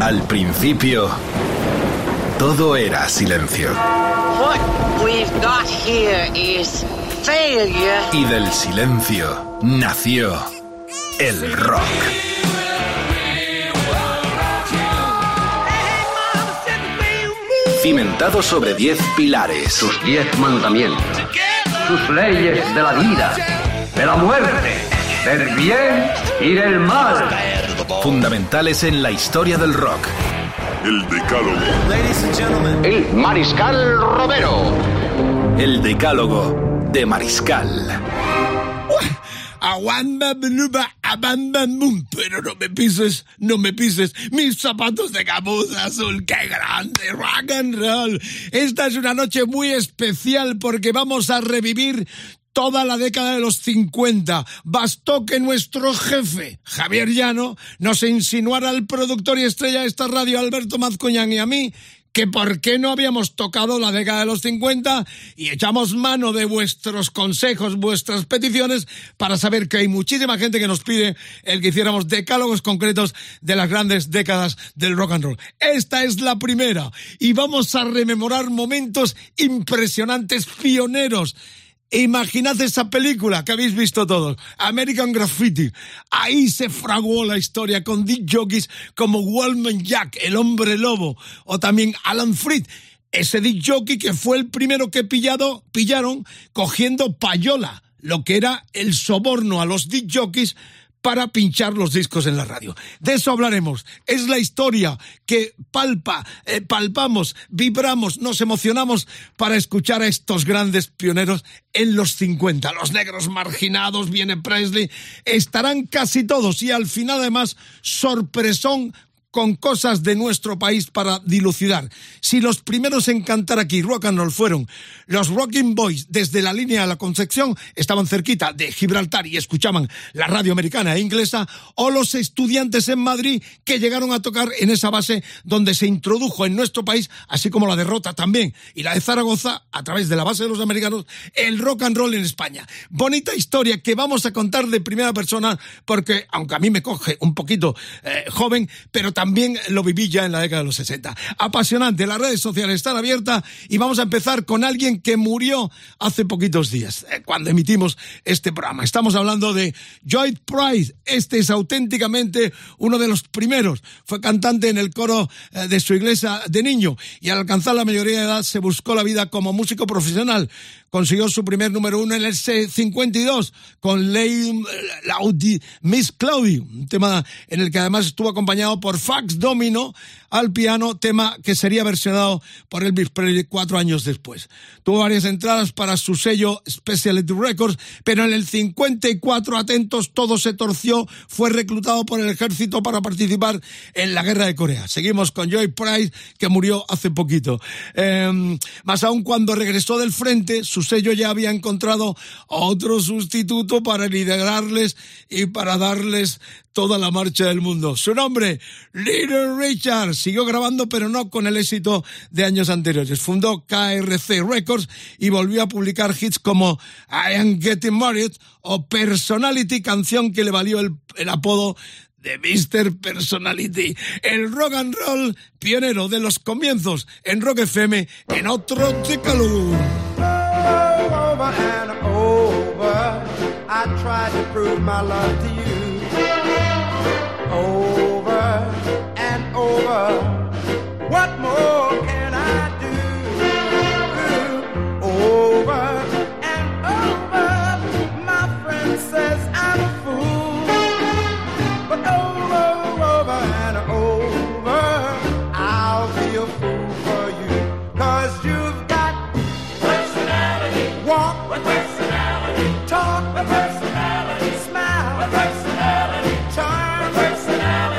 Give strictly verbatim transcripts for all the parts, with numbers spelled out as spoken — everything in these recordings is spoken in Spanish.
Al principio, todo era silencio. What we've got here is failure. Y del silencio nació el rock. Cimentado sobre diez pilares. Sus diez mandamientos. Sus leyes de la vida, de la muerte, del bien y del mal. Fundamentales en la historia del rock. El Decálogo. Ladies and gentlemen. El Mariscal Romero. El Decálogo de Mariscal. Aguanta, menuda, abandon, boom. Pero no me pises, no me pises. Mis zapatos de gamuza azul, qué grande, rock and roll. Esta es una noche muy especial porque vamos a revivir toda la década de los cincuenta. Bastó que nuestro jefe, Javier Llano, nos insinuara al productor y estrella de esta radio, Alberto Mazcuñán, y a mí, que por qué no habíamos tocado la década de los cincuenta, y echamos mano de vuestros consejos, vuestras peticiones, para saber que hay muchísima gente que nos pide el que hiciéramos decálogos concretos de las grandes décadas del rock and roll. Esta es la primera, y vamos a rememorar momentos impresionantes, pioneros. Imaginad esa película que habéis visto todos, American Graffiti. Ahí se fraguó la historia con disc jockeys como Wolfman Jack, el hombre lobo, o también Alan Freed, ese disc jockey que fue el primero que pillado, pillaron cogiendo payola, lo que era el soborno a los disc jockeys para pinchar los discos en la radio. De eso hablaremos. Es la historia que palpa, eh, palpamos, vibramos, nos emocionamos para escuchar a estos grandes pioneros en los cincuenta. Los negros marginados, viene Presley, estarán casi todos. Y al final, además, sorpresón con cosas de nuestro país para dilucidar. Si los primeros en cantar aquí rock and roll fueron los Rocking Boys desde la Línea de la Concepción, estaban cerquita de Gibraltar y escuchaban la radio americana e inglesa, o los Estudiantes en Madrid, que llegaron a tocar en esa base donde se introdujo en nuestro país, así como la de Rota también, y la de Zaragoza, a través de la base de los americanos, el rock and roll en España. Bonita historia que vamos a contar de primera persona, porque aunque a mí me coge un poquito eh, joven, pero también lo viví ya en la década de los sesenta. Apasionante, las redes sociales están abiertas y vamos a empezar con alguien que murió hace poquitos días, eh, cuando emitimos este programa. Estamos hablando de Lloyd Price. Este es auténticamente uno de los primeros. Fue cantante en el coro eh, de su iglesia de niño y al alcanzar la mayoría de edad se buscó la vida como músico profesional. Consiguió su primer número uno en el cincuenta y dos con Lay Laudi Miss Claudia, un tema en el que además estuvo acompañado por Fats Domino al piano, tema que sería versionado por Elvis Presley cuatro años después. Tuvo varias entradas para su sello Specialty Records, pero en el cincuenta y cuatro, atentos, todo se torció, fue reclutado por el ejército para participar en la guerra de Corea. Seguimos con Lloyd Price, que murió hace poquito. Eh, más aún cuando regresó del frente, su sello ya había encontrado a otro sustituto para liderarles y para darles toda la marcha del mundo. Su nombre, Little Richard. Siguió grabando, pero no con el éxito de años anteriores. Fundó K R C Records y volvió a publicar hits como I Am Getting Married o Personality, canción que le valió el, el apodo de mister Personality. El rock and roll pionero de los comienzos en Rock F M, en otro Decálogo. Over and over, I tried to prove my love to you. Over and over, what more can I do? Over and over, my friend says I'm a fool, but over, over and over, I'll be a fool for you, cause you've got personality, walk with personality, talk with personality, smile with personality, charm personality.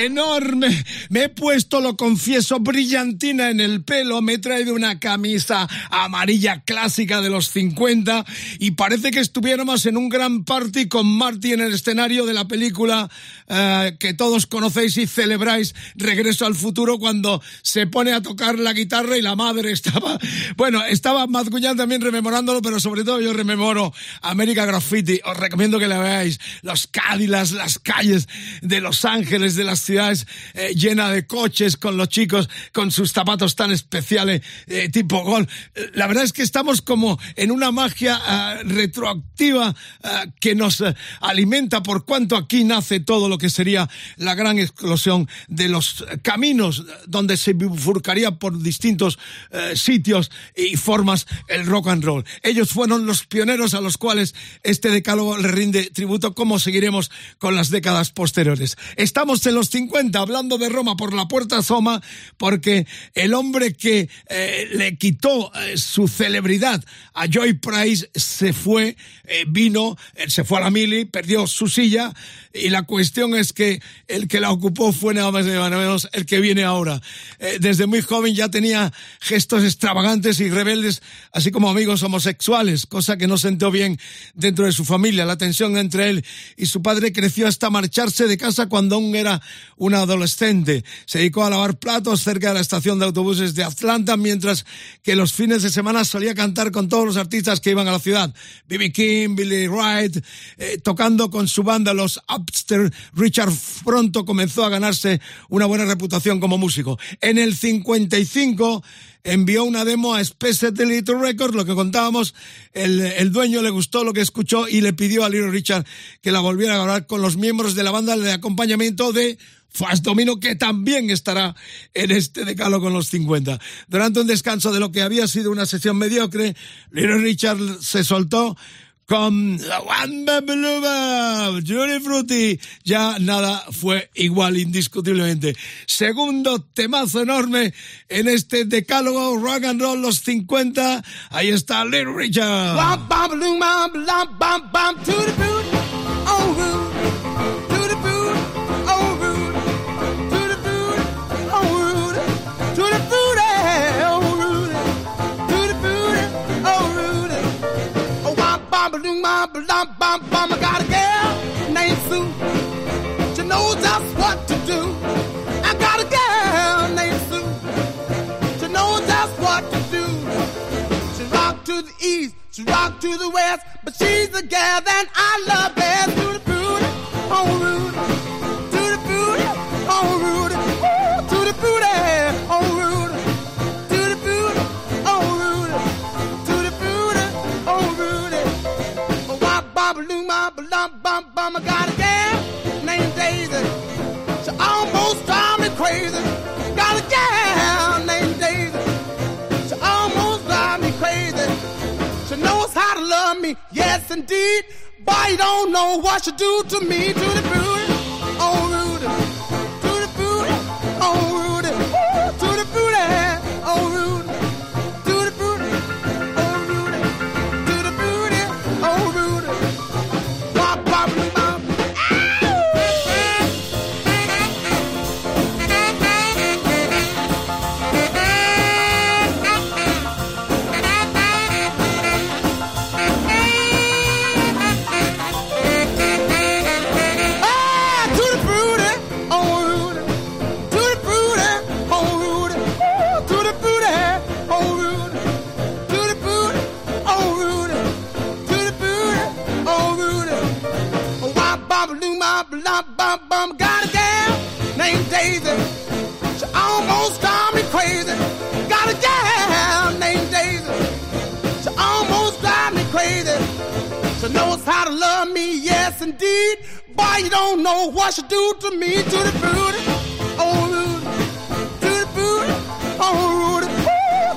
Enorme, me he puesto, lo confieso, brillantina en el pelo, me he traído una camisa amarilla clásica de los cincuenta y parece que estuviéramos en un gran party con Marty en el escenario de la película eh, que todos conocéis y celebráis, Regreso al Futuro, cuando se pone a tocar la guitarra y la madre estaba, bueno, estaba Mazcuñán también rememorándolo, pero sobre todo yo rememoro American Graffiti. Os recomiendo que la veáis, los Cádilas, las calles de Los Ángeles, de las ciudades Eh, llena de coches, con los chicos con sus zapatos tan especiales eh, tipo gol. La verdad es que estamos como en una magia eh, retroactiva eh, que nos eh, alimenta, por cuanto aquí nace todo lo que sería la gran explosión de los caminos donde se bifurcaría por distintos eh, sitios y formas el rock and roll. Ellos fueron los pioneros a los cuales este decálogo le rinde tributo, como seguiremos con las décadas posteriores. Estamos en los cincuenta, hablando de Roma, por la puerta asoma, porque el hombre que eh, le quitó eh, su celebridad a Joy Price se fue, eh, vino, eh, se fue a la mili, perdió su silla, y la cuestión es que el que la ocupó fue nada más y nada menos el que viene ahora. Eh, desde muy joven ya tenía gestos extravagantes y rebeldes, así como amigos homosexuales, cosa que no sentó bien dentro de su familia. La tensión entre él y su padre creció hasta marcharse de casa cuando aún era un adolescente. Se dedicó a lavar platos cerca de la estación de autobuses de Atlanta, mientras que los fines de semana solía cantar con todos los artistas que iban a la ciudad. B B. King, Billy Wright, eh, tocando con su banda los Upstairs. Richard pronto comenzó a ganarse una buena reputación como músico. En el cincuenta y cinco envió una demo a Specialty Records, lo que contábamos. El, el dueño le gustó lo que escuchó y le pidió a Little Richard que la volviera a grabar con los miembros de la banda de acompañamiento de Fats Domino, que también estará en este decálogo con los cincuenta. Durante un descanso de lo que había sido una sesión mediocre, Little Richard se soltó con One Baby Lover, Julie Frutti. Ya nada fue igual, indiscutiblemente. Segundo temazo enorme en este decálogo rock and roll los cincuenta. Ahí está Little Richard. Mama got a girl named Sue. She knows just what to do. I got a girl named Sue. She knows just what to do. She rock to the east, she rock to the west, but she's the girl that I love best. To the booty, oh Rudy. To the booty, oh Rudy. Ooh, to the booty, oh Rudy. To the booty, oh Rudy. To the booty, oh Rudy. Ba bum bum bum, I got a gal named Daisy. She almost drives me crazy. Got a gal named Daisy. She almost drives me crazy. She knows how to love me, yes indeed. Boy, you don't know what she do to me. To the booty, oh Rudy. To the booty, oh Rudy. Ooh,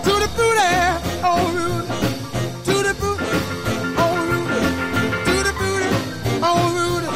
to the booty, oh Rudy. To the booty, oh Rudy. To the booty, oh Rudy.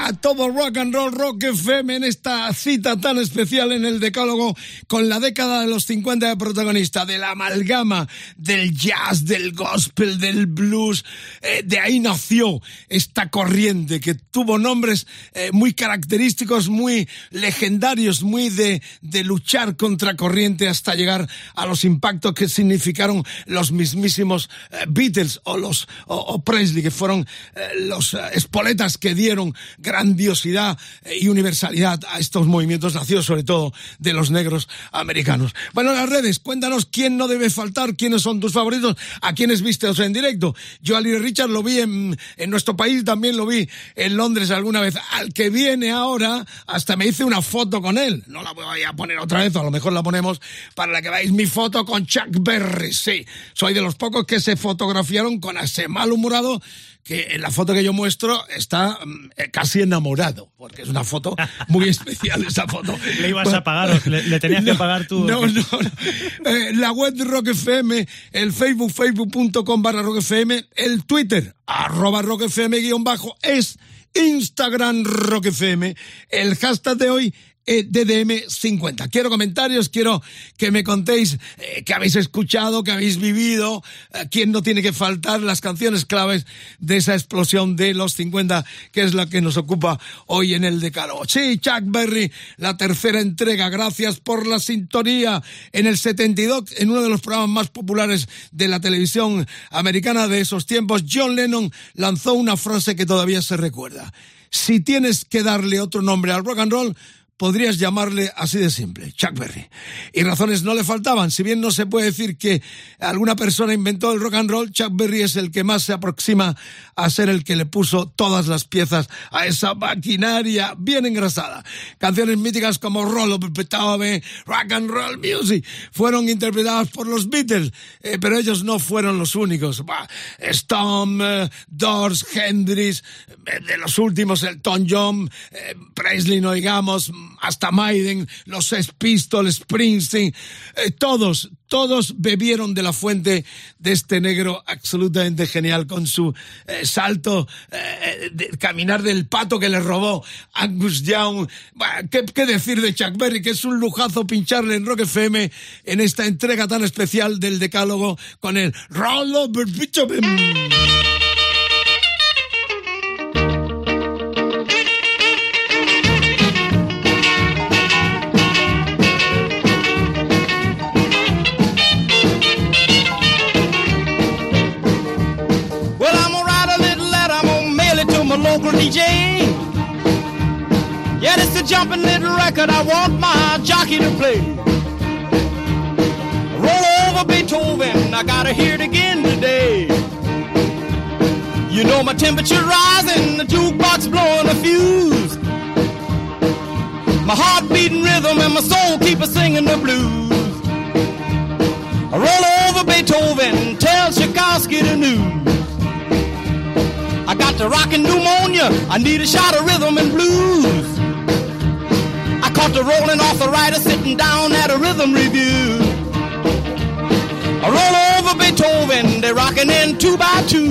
A todo rock and roll, Rock F M, en esta cita tan especial en el Decálogo, con la década de los cincuenta de protagonista, de la amalgama del jazz, del gospel, del blues. Eh, de ahí nació esta corriente que tuvo nombres eh, muy característicos, muy legendarios, muy de, de luchar contra corriente, hasta llegar a los impactos que significaron los mismísimos eh, Beatles o los o, o Presley, que fueron eh, los eh, espoletas que dieron grandiosidad y universalidad a estos movimientos nacidos sobre todo de los negros americanos. Bueno, las redes, cuéntanos quién no debe faltar, quiénes son tus favoritos, a quiénes viste en directo. Yo a Little Richard lo vi en, en nuestro país, también lo vi en Londres alguna vez. Al que viene ahora, hasta me hice una foto con él. No la voy a poner otra vez, a lo mejor la ponemos para la que veáis mi foto con Chuck Berry. Sí, soy de los pocos que se fotografiaron con ese malhumorado que en la foto que yo muestro está casi enamorado, porque es una foto muy especial esa foto. Le ibas a pagar, le, le tenías no, que pagar tú. No, no, no. Eh, la web de Rock F M, el Facebook, facebook.com barra Rock F M, el Twitter, arroba Rock F M guión bajo, es Instagram Rock F M, el hashtag de hoy D D M cincuenta. Quiero comentarios, quiero que me contéis eh, que habéis escuchado, que habéis vivido, eh, quién no tiene que faltar, las canciones claves de esa explosión de los cincuenta, que es la que nos ocupa hoy en el Decálogo. Sí, Chuck Berry, la tercera entrega. Gracias por la sintonía. En el setenta y dos, en uno de los programas más populares de la televisión americana de esos tiempos, John Lennon lanzó una frase que todavía se recuerda. Si tienes que darle otro nombre al rock and roll, podrías llamarle así de simple, Chuck Berry. Y razones no le faltaban. Si bien no se puede decir que alguna persona inventó el rock and roll, Chuck Berry es el que más se aproxima a ser el que le puso todas las piezas a esa maquinaria bien engrasada. Canciones míticas como Roll Over Beethoven, Rock and Roll Music, fueron interpretadas por los Beatles, eh, pero ellos no fueron los únicos. Bah, Stone, eh, Doors, Hendrix, eh, de los últimos, Elton John, eh, Presley, no digamos, hasta Maiden, los Sex Pistols, Springsteen, eh, todos, todos bebieron de la fuente de este negro absolutamente genial con su eh, salto, eh, de, caminar del pato que le robó Angus Young. Bueno, ¿qué, qué decir de Chuck Berry? Que es un lujazo pincharle en Rock F M en esta entrega tan especial del Decálogo con el Roll Over Beethoven. D J, yeah, this is a jumping little record I want my jockey to play. Roll over Beethoven, I gotta hear it again today. You know my temperature rising, the jukebox blowing a fuse. My heart beating rhythm and my soul keep a singing the blues. Roll over Beethoven, tell Tchaikovsky the news. I got the rockin' pneumonia, I need a shot of rhythm and blues. I caught the rolling arthritis sitting down at a rhythm review. I roll over Beethoven, they're rockin' in two by two.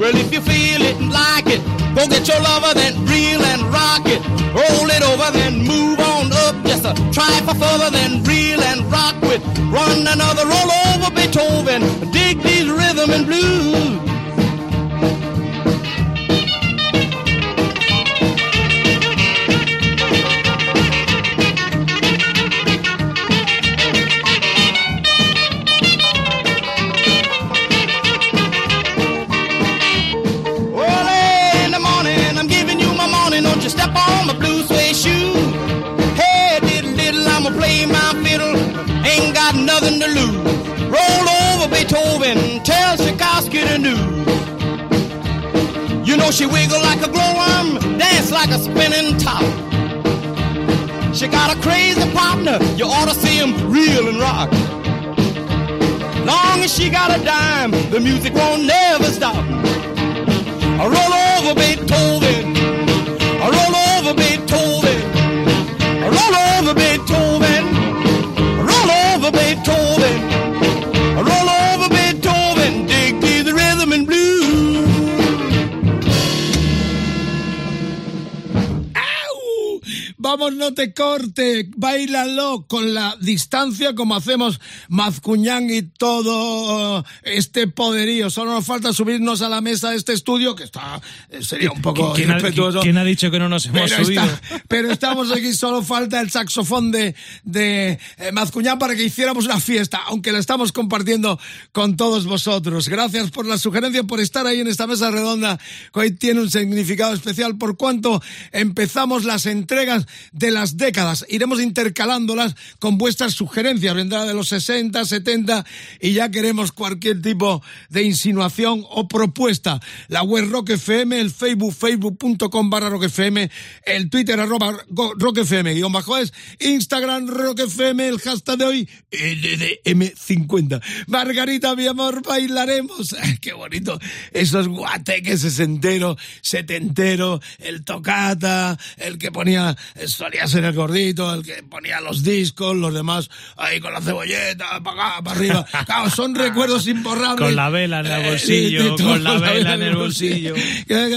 Well, if you feel it and like it, go get your lover, then reel and rock it. Roll it over, then move on up just a trifle further, then reel and rock with. Run another roll over Beethoven, dig these rhythm and blues. Nothing to lose. Roll over Beethoven, tell Tchaikovsky the news. You know she wiggle like a glowworm, dance like a spinning top. She got a crazy partner, you ought to see him reel and rock. Long as she got a dime, the music won't never stop. I roll over Beethoven, I roll over Beethoven, I roll over Beethoven. Beethoven, roll over Beethoven, dig to the rhythm and blues. favor no te corte, báilalo con la distancia como hacemos Mazcuñán y todo este poderío. Solo nos falta subirnos a la mesa de este estudio, que está sería un poco ¿Quién irrespetuoso. Ha, ¿Quién ha dicho que no nos hemos pero subido? Está, pero estamos aquí, solo falta el saxofón de, de eh, Mazcuñán para que hiciéramos una fiesta, aunque la estamos compartiendo con todos vosotros. Gracias por la sugerencia, por estar ahí en esta mesa redonda, que hoy tiene un significado especial por cuanto empezamos las entregas de las décadas. Iremos intercalándolas con vuestras sugerencias. Vendrá de los sesenta, setenta y ya queremos cualquier tipo de insinuación o propuesta. La web Rock F M, el Facebook, facebook punto com barra Rock F M, el Twitter arroba Rock F M guión bajo es, Instagram Rock F M, el hashtag de hoy L D M cincuenta. Margarita, mi amor, bailaremos. Qué bonito. Esos guateques sesenteros, setenteros, el tocata, el que ponía, solía ser el gordito, el que ponía los discos, los demás ahí con la cebolleta, para acá, para arriba. Claro, son recuerdos imborrables. Con la vela en el bolsillo, eh, con la vela, vela en el bolsillo.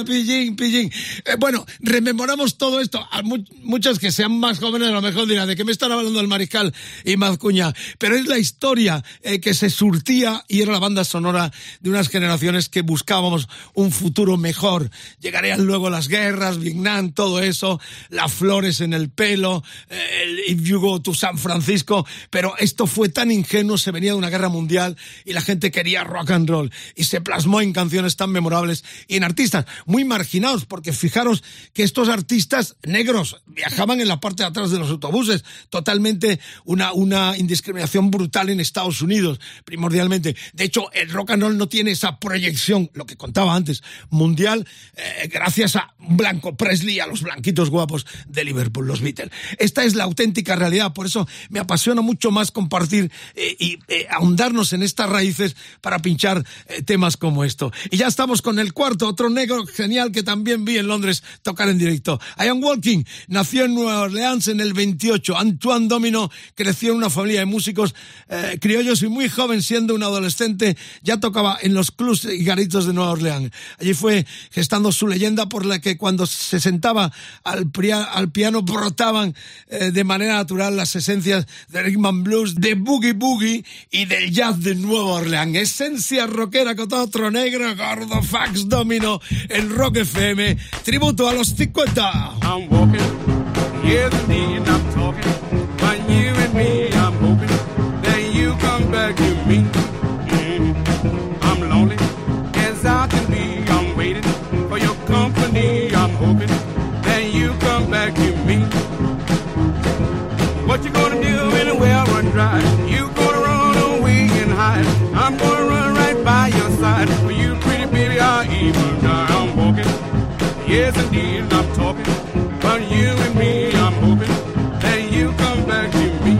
Pillín, pillín. Eh, bueno, rememoramos todo esto. A mu muchos que sean más jóvenes a lo mejor dirán, ¿de qué me están hablando el Mariscal y Mazcuñán? Pero es la historia eh, que se surtía y era la banda sonora de unas generaciones que buscábamos un futuro mejor. Llegarían luego las guerras, Vietnam, todo eso, las flores en el pelo, el If You Go to San Francisco, pero esto fue tan ingenuo, se venía de una guerra mundial y la gente quería rock and roll y se plasmó en canciones tan memorables y en artistas muy marginados, porque fijaros que estos artistas negros viajaban en la parte de atrás de los autobuses, totalmente una, una indiscriminación brutal en Estados Unidos, primordialmente. De hecho, el rock and roll no tiene esa proyección, lo que contaba antes, mundial, eh, gracias a Blanco Presley y a los blanquitos guapos de Liverpool, los Beatles. Esta es la auténtica realidad, por eso me apasiona mucho más compartir eh, y eh, ahondarnos en estas raíces para pinchar eh, temas como esto. Y ya estamos con el cuarto, otro negro genial que también vi en Londres tocar en directo. Ian Walking nació en Nueva Orleans en el veintiocho. Antoine Domino creció en una familia de músicos eh, criollos y muy joven, siendo un adolescente, ya tocaba en los clubs y garitos de Nueva Orleans. Allí fue gestando su leyenda, por la que cuando se sentaba al, al piano brotaban eh, de manera natural las esencias de Rhythm and Blues, de Boogie Boogie y del jazz de Nueva Orleans. Esencia rockera con todo otro negro, gordo, Fats Domino, el Rock F M, tributo a los cincuenta. I'm walking, yeah, the day and I'm talking, but you and me, I'm hoping that you come back to me. Mm-hmm. I'm lonely as I can be, I'm waiting for your company, I'm hoping that you come back to me. What you gonna do when the well run dry? You gonna run away and hide? I'm gonna run right by your side. For you, pretty baby, I'll even die. I'm walking, yes indeed, I'm talking about you and me. I'm hoping that you come back to me.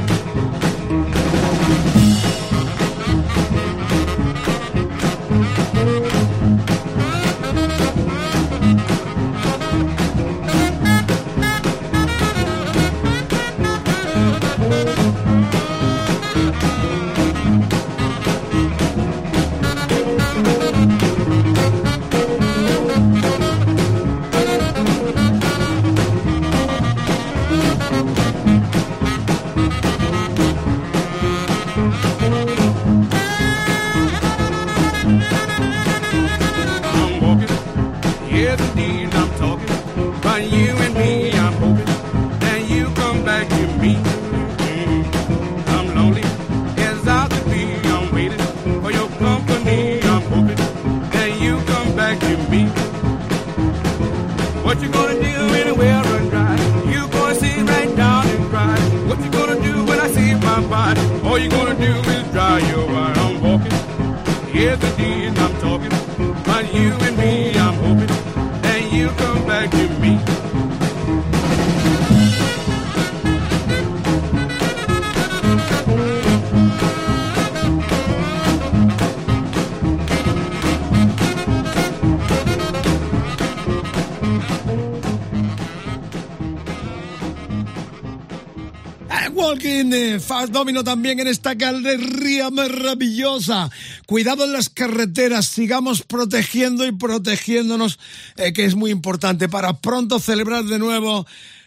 Fats Domino también en esta galería maravillosa. Cuidado en las carreteras, sigamos protegiendo y protegiéndonos, eh, que es muy importante para pronto celebrar de nuevo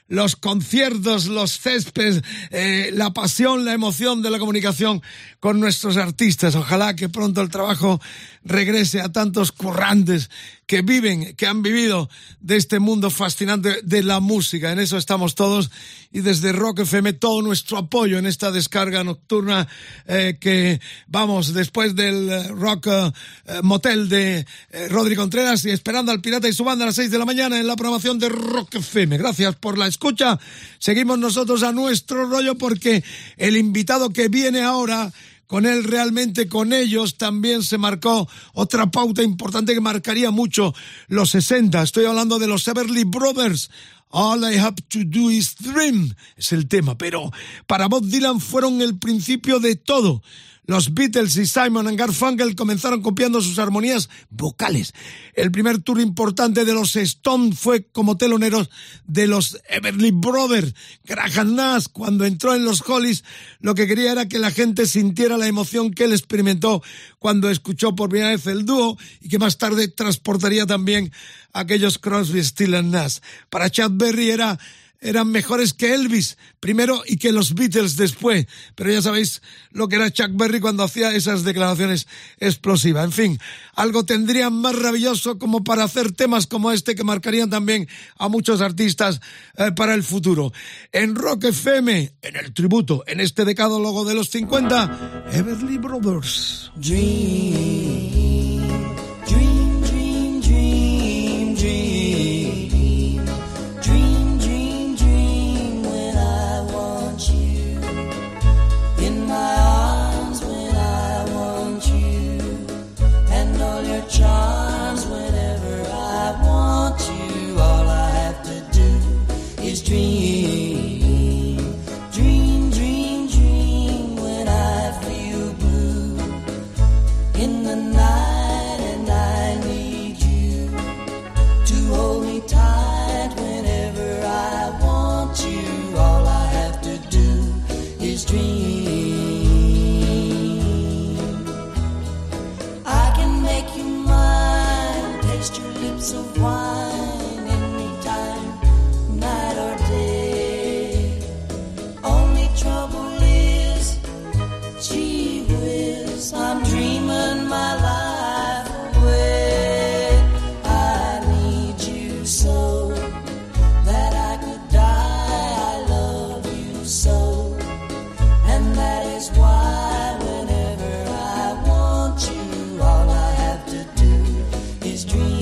los conciertos, los céspedes, eh, la pasión, la emoción de la comunicación con nuestros artistas. Ojalá que pronto el trabajo regrese a tantos currantes que viven, que han vivido de este mundo fascinante de la música. En eso estamos todos, y desde Rock F M todo nuestro apoyo en esta descarga nocturna eh, que vamos después del Rock eh, Motel de eh, Rodri Contreras y esperando al Pirata y su banda a las seis de la mañana en la programación de Rock F M. Gracias por la escucha. Seguimos nosotros a nuestro rollo porque el invitado que viene ahora... Con él realmente, con ellos, también se marcó otra pauta importante que marcaría mucho los sesenta. Estoy hablando de los Everly Brothers. All I Have to Do is Dream es el tema, pero para Bob Dylan fueron el principio de todo. Los Beatles y Simon and Garfunkel comenzaron copiando sus armonías vocales. El primer tour importante de los Stones fue como teloneros de los Everly Brothers. Graham Nash, cuando entró en los Hollies, lo que quería era que la gente sintiera la emoción que él experimentó cuando escuchó por primera vez el dúo y que más tarde transportaría también a aquellos Crosby, Stills and Nash. Para Chuck Berry era... eran mejores que Elvis primero y que los Beatles después. Pero ya sabéis lo que era Chuck Berry cuando hacía esas declaraciones explosivas. En fin, algo tendrían maravilloso como para hacer temas como este que marcarían también a muchos artistas eh, para el futuro. En Rock F M, en el tributo, en este decálogo de los cincuenta, Everly Brothers. Dream, dream, dream, dream, dream. Charms whenever I want you. All I have to do is dream, dream, dream, dream. When I feel blue in the night and I need you to hold me tight whenever I want you. All I have to do is dream. Of wine anytime, night or day. Only trouble is, gee whiz, I'm dreaming my life away. I need you so that I could die. I love you so, and that is why whenever I want you, all I have to do is dream.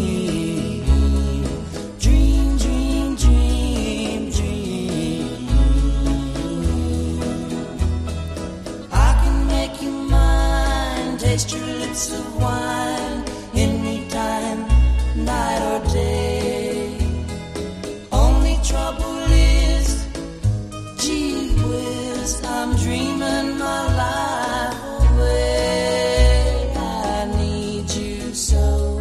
Of wine, any time, night or day. Only trouble is, gee whiz, I'm dreaming my life away. I need you so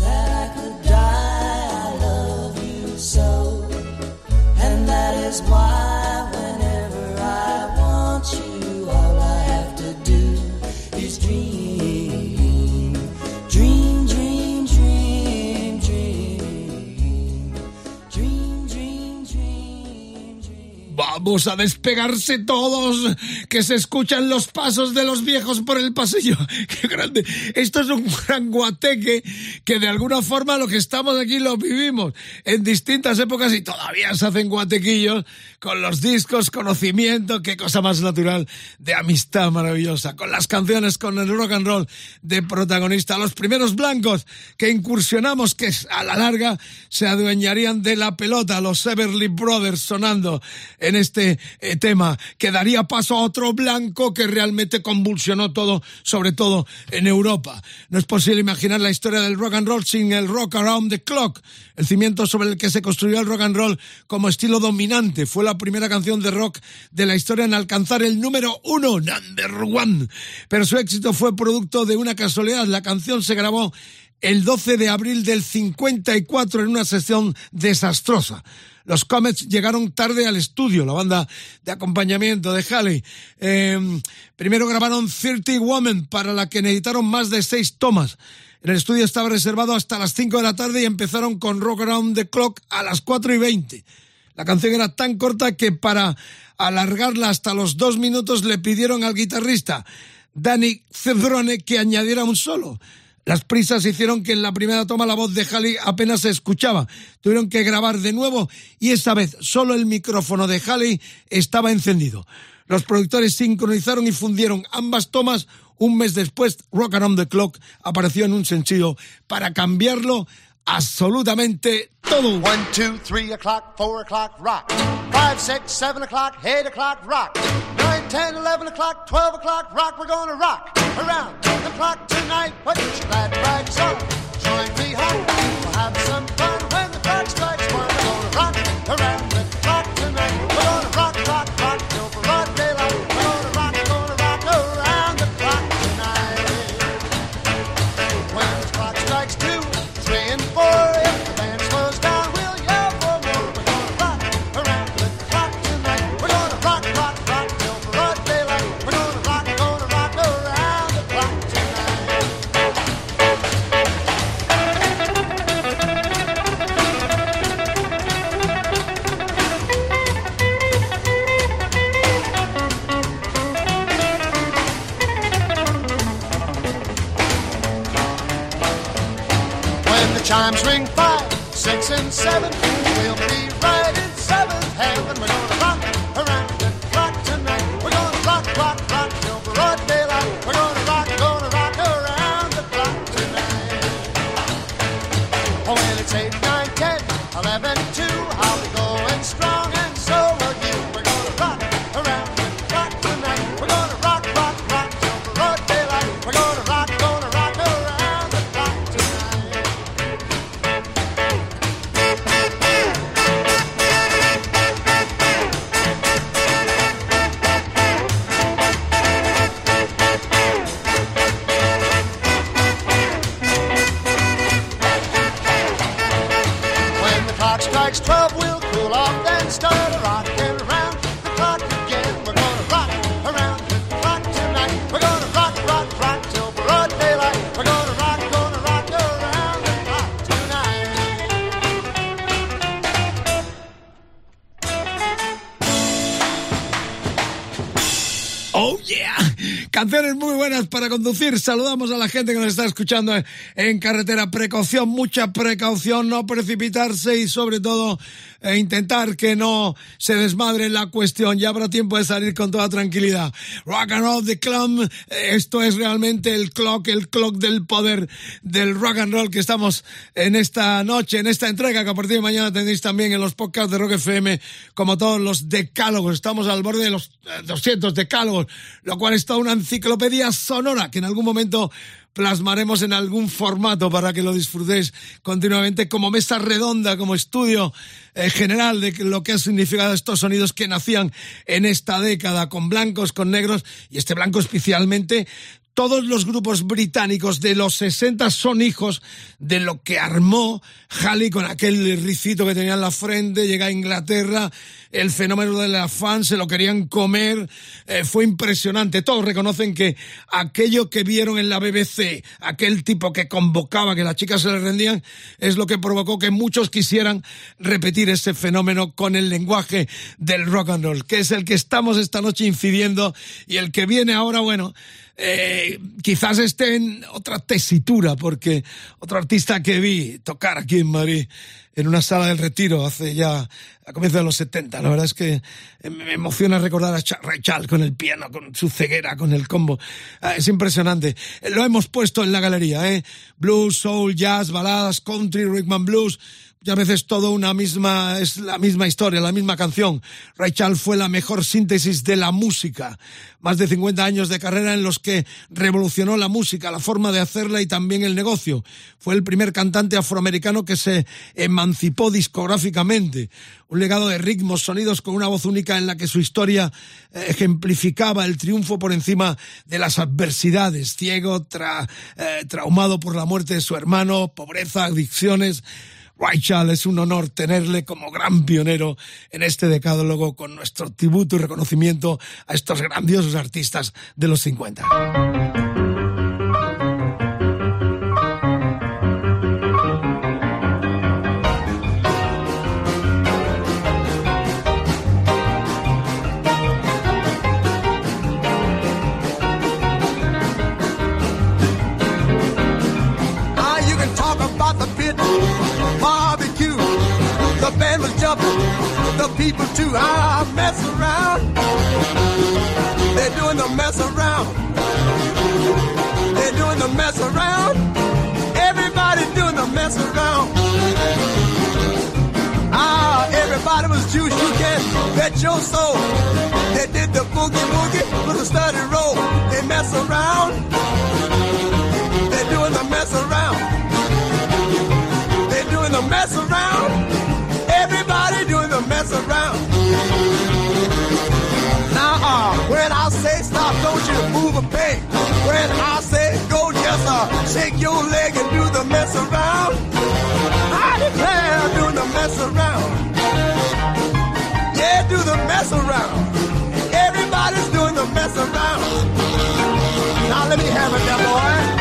that I could die. I love you so, and that is why whenever I want you, all I have to do is dream. Vamos a despegarse todos, que se escuchan los pasos de los viejos por el pasillo. ¡Qué grande! Esto es un gran guateque que de alguna forma lo que estamos aquí lo vivimos en distintas épocas y todavía se hacen guatequillos con los discos, conocimiento, qué cosa más natural, de amistad maravillosa, con las canciones, con el rock and roll de protagonista. Los primeros blancos que incursionamos, que a la larga se adueñarían de la pelota, los Everly Brothers sonando en este eh, tema, que daría paso a otro blanco que realmente convulsionó todo, sobre todo en Europa. No es posible imaginar la historia del rock and roll sin el Rock Around the Clock. El cimiento sobre el que se construyó el rock and roll como estilo dominante. Fue la primera canción de rock de la historia en alcanzar el número uno, number one. Pero su éxito fue producto de una casualidad. La canción se grabó el doce de abril del cincuenta y cuatro en una sesión desastrosa. Los Comets llegaron tarde al estudio, la banda de acompañamiento de Haley. Eh, primero grabaron Thirty Women, para la que necesitaron más de seis tomas. El estudio estaba reservado hasta las cinco de la tarde y empezaron con Rock Around the Clock a las cuatro y veinte. La canción era tan corta que para alargarla hasta los dos minutos le pidieron al guitarrista Danny Cedrone que añadiera un solo. Las prisas hicieron que en la primera toma la voz de Haley apenas se escuchaba. Tuvieron que grabar de nuevo y esta vez solo el micrófono de Haley estaba encendido. Los productores sincronizaron y fundieron ambas tomas. Un mes después, Rock Around the Clock apareció en un sencillo para cambiarlo absolutamente todo. one, two, three o'clock, four o'clock, rock. five, six, seven o'clock, eight o'clock, rock. nine, ten, eleven o'clock, twelve o'clock, rock. We're gonna rock around the clock tonight. Put your glad rags on. Join me home. We'll have some fun when the clock strikes one. We're gonna rock around the clock tonight. We're gonna rock, rock, rock till broad daylight. We're gonna rock, gonna rock around the clock tonight. When the clock strikes two, three and four, if the band slows down, we'll yell for more. We're gonna rock around the clock tonight. We're gonna rock, rock, rock till broad daylight. We're gonna rock, gonna rock around the clock tonight. When the chimes ring five, six, and seven, we'll be right in seventh heaven. We're gonna rock around the clock tonight. We're gonna rock, rock, rock till broad daylight. We're gonna rock, gonna rock around the clock tonight. Oh, when it's eight, nine, ten, eleven, two, I'll be going strong, and so will you. We're gonna rock around the clock tonight. We're gonna rock, rock, rock till broad daylight. We're gonna rock, gonna rock around the clock tonight. When the clock strikes twelve, we'll cool off and start rocking around the clock again. We're gonna rock around the clock tonight. We're gonna rock, rock, rock till broad daylight. We're gonna rock, gonna rock around the clock tonight. ¡Oh, yeah! Canciones muy buenas para conducir. Saludamos a la gente que nos está escuchando en- en carretera. Precaución, mucha precaución, no precipitarse y sobre todo eh, intentar que no se desmadre la cuestión. Ya habrá tiempo de salir con toda tranquilidad. Rock and Roll the Clock. eh, Esto es realmente el clock, el clock del poder del rock and roll que estamos en esta noche, en esta entrega que a partir de mañana tendréis también en los podcasts de Rock F M, como todos los decálogos. Estamos al borde de los eh, doscientos decálogos, lo cual es toda una enciclopedia sonora que en algún momento plasmaremos en algún formato para que lo disfrutéis continuamente como mesa redonda, como estudio eh, general de lo que han significado estos sonidos que nacían en esta década, con blancos, con negros, y este blanco especialmente. Todos los grupos británicos de los sesenta son hijos de lo que armó Haley con aquel ricito que tenía en la frente. Llega a Inglaterra, el fenómeno de la fan, se lo querían comer, eh, fue impresionante. Todos reconocen que aquello que vieron en la B B C, aquel tipo que convocaba, que las chicas se le rendían, es lo que provocó que muchos quisieran repetir ese fenómeno con el lenguaje del rock and roll, que es el que estamos esta noche incidiendo y el que viene ahora, bueno... Eh, quizás esté en otra tesitura, porque otro artista que vi tocar aquí en Madrid en una sala del Retiro hace ya a comienzos de los setenta, la verdad es que me emociona recordar a Ch- Ray Charles con el piano, con su ceguera, con el combo. Ah, es impresionante. Eh, lo hemos puesto en la galería, ¿eh? Blues, soul, jazz, baladas, country, rhythm and blues. Muchas veces todo una misma, es la misma historia, la misma canción. Ray Charles fue la mejor síntesis de la música. Más de cincuenta años de carrera en los que revolucionó la música, la forma de hacerla y también el negocio. Fue el primer cantante afroamericano que se emancipó discográficamente. Un legado de ritmos, sonidos con una voz única en la que su historia ejemplificaba el triunfo por encima de las adversidades. Ciego, tra, eh, traumado por la muerte de su hermano, pobreza, adicciones... Ray Charles, es un honor tenerle como gran pionero en este decálogo, con nuestro tributo y reconocimiento a estos grandiosos artistas de los cincuenta. trouble. The people too high mess around. They're doing the mess around. They're doing the mess around. Everybody doing the mess around. Ah, everybody was juiced. You can bet your soul. They did the boogie woogie with a study roll. They mess around. They're doing the mess around. The mess around, everybody doing the mess around. Now, uh, when I say stop, don't you move a peg. When I say go, just uh, shake your leg and do the mess around. I declare, do the mess around. Yeah, do the mess around. Everybody's doing the mess around. Now let me have it, that boy.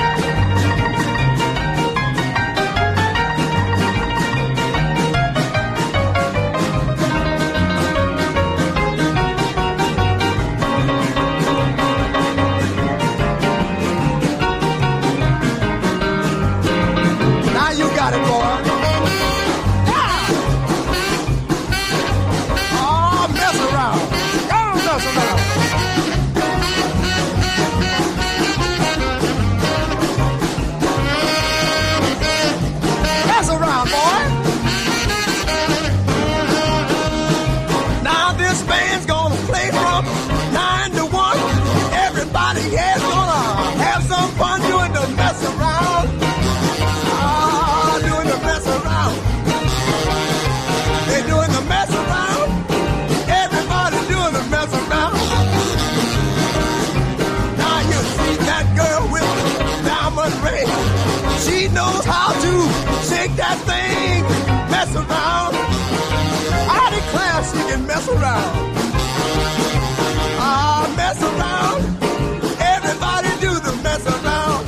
Knows how to shake that thing, mess around. I declare she can mess around. Ah, mess around. Everybody do the mess around.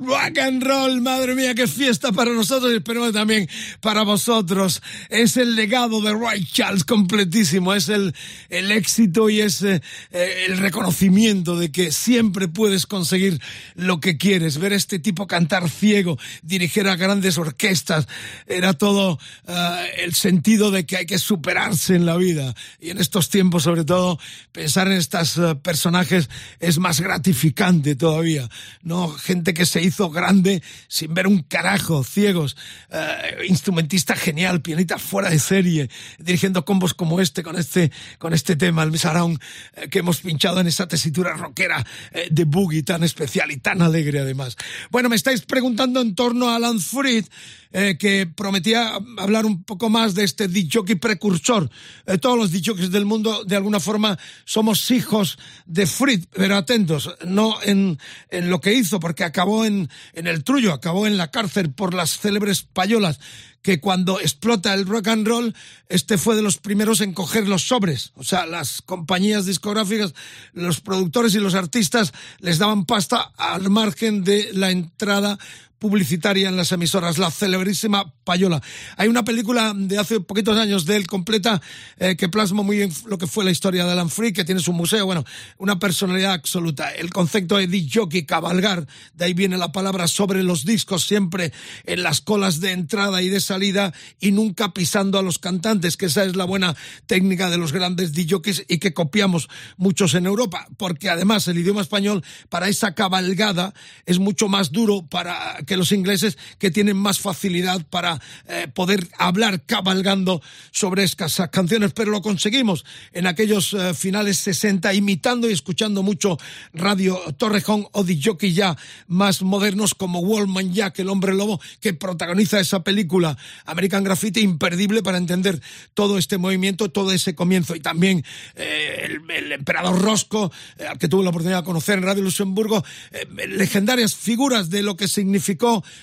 Rock and roll, madre mía, qué fiesta para nosotros y esperemos también para vosotros. Es el legado de Ray Charles completísimo, es el, el éxito y es eh, el reconocimiento de que siempre puedes conseguir lo que quieres. Ver a este tipo cantar ciego, dirigir a grandes orquestas, era todo uh, el sentido de que hay que superarse en la vida. Y en estos tiempos, sobre todo, pensar en estos uh, personajes es más gratificante todavía, ¿no? Gente que se hizo grande sin ver un carajo, ciegos, uh, instrumentista genial, pianista fuera de serie, dirigiendo combos como este, con este, con este tema, el Mesarón, uh, que hemos pinchado en esa tesitura rockera uh, de boogie tan especial y tan alegre además. Bueno, me estáis preguntando en torno a Alan Freed, Eh, que prometía hablar un poco más de este disc jockey precursor. Eh, todos los disc jockeys del mundo, de alguna forma, somos hijos de Freed, pero atentos, no en, en lo que hizo, porque acabó en, en el trullo, acabó en la cárcel por las célebres payolas, que cuando explota el rock and roll, este fue de los primeros en coger los sobres. O sea, las compañías discográficas, los productores y los artistas les daban pasta al margen de la entrada publicitaria en las emisoras, la celebrísima payola. Hay una película de hace poquitos años de él completa eh, que plasma muy bien lo que fue la historia de Alan Freed, que tiene su museo, bueno, una personalidad absoluta. El concepto de disc jockey, cabalgar, de ahí viene la palabra, sobre los discos, siempre en las colas de entrada y de salida y nunca pisando a los cantantes, que esa es la buena técnica de los grandes disc jockeys y que copiamos muchos en Europa, porque además el idioma español para esa cabalgada es mucho más duro para que los ingleses, que tienen más facilidad para eh, poder hablar cabalgando sobre escasas canciones, pero lo conseguimos en aquellos eh, finales sesenta, imitando y escuchando mucho Radio Torrejón o disc jockeys ya más modernos como Wolfman Jack, el hombre lobo, que protagoniza esa película American Graffiti, imperdible para entender todo este movimiento, todo ese comienzo, y también eh, el, el emperador Rosco, eh, al que tuve la oportunidad de conocer en Radio Luxemburgo, eh, legendarias figuras de lo que significa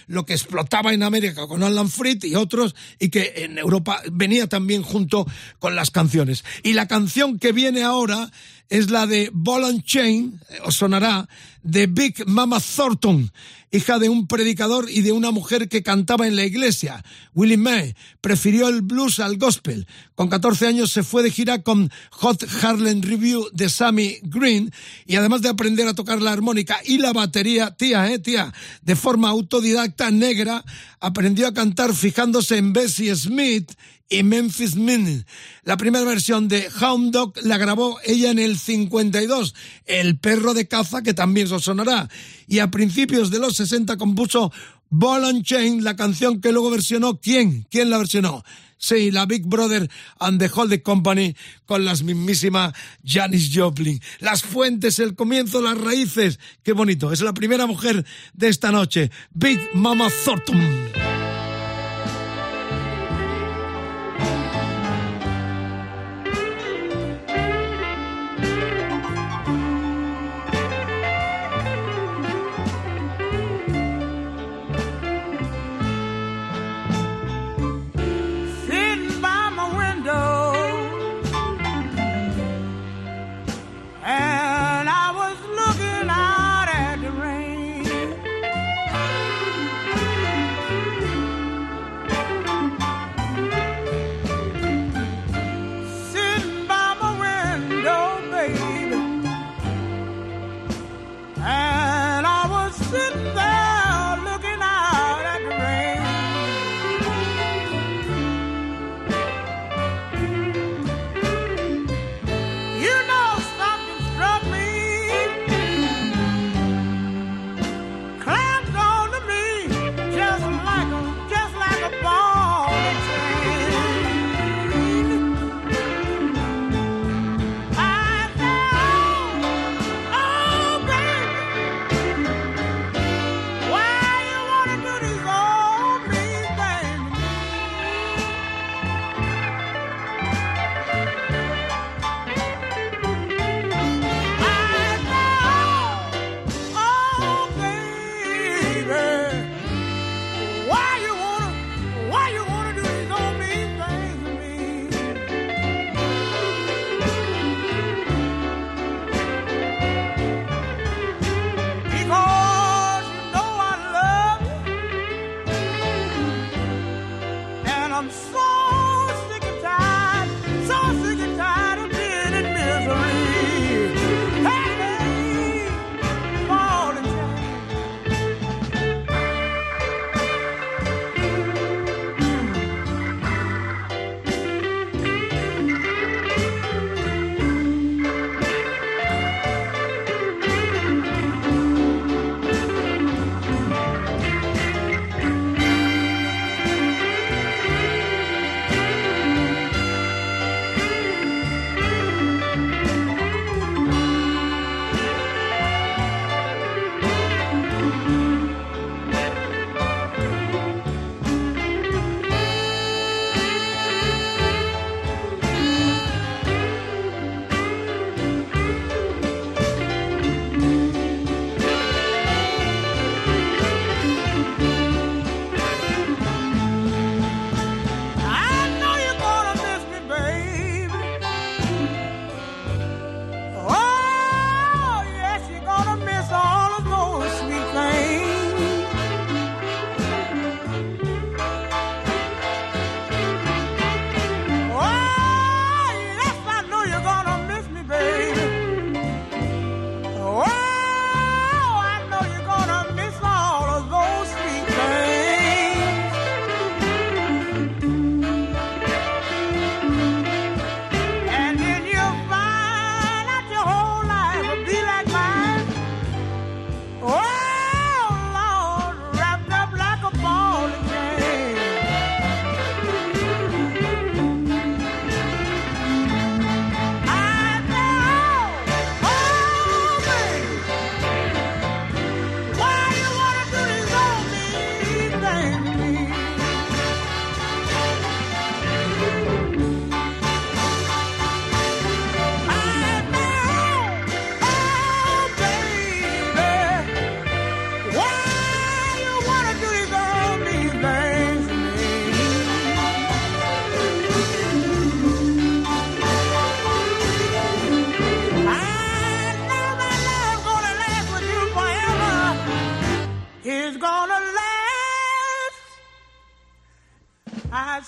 lo que explotaba en América con Alan Freed y otros, y que en Europa venía también junto con las canciones. Y la canción que viene ahora es la de Ball and Chain, os sonará, de Big Mama Thornton, hija de un predicador y de una mujer que cantaba en la iglesia. Willie Mae prefirió el blues al gospel. Con catorce años se fue de gira con Hot Harlem Review de Sammy Green, y además de aprender a tocar la armónica y la batería, tía, eh, tía, de forma autodidacta negra, aprendió a cantar fijándose en Bessie Smith y Memphis Minnie. La primera versión de Hound Dog la grabó ella en el cincuenta y dos, El perro de caza, que también os sonará. Y a principios de los sesenta compuso Ball and Chain, la canción que luego versionó. ¿Quién? ¿Quién la versionó? Sí, la Big Brother and the Holding Company, con las mismísimas Janis Joplin. Las fuentes, el comienzo, las raíces. Qué bonito. Es la primera mujer de esta noche, Big Mama Thornton.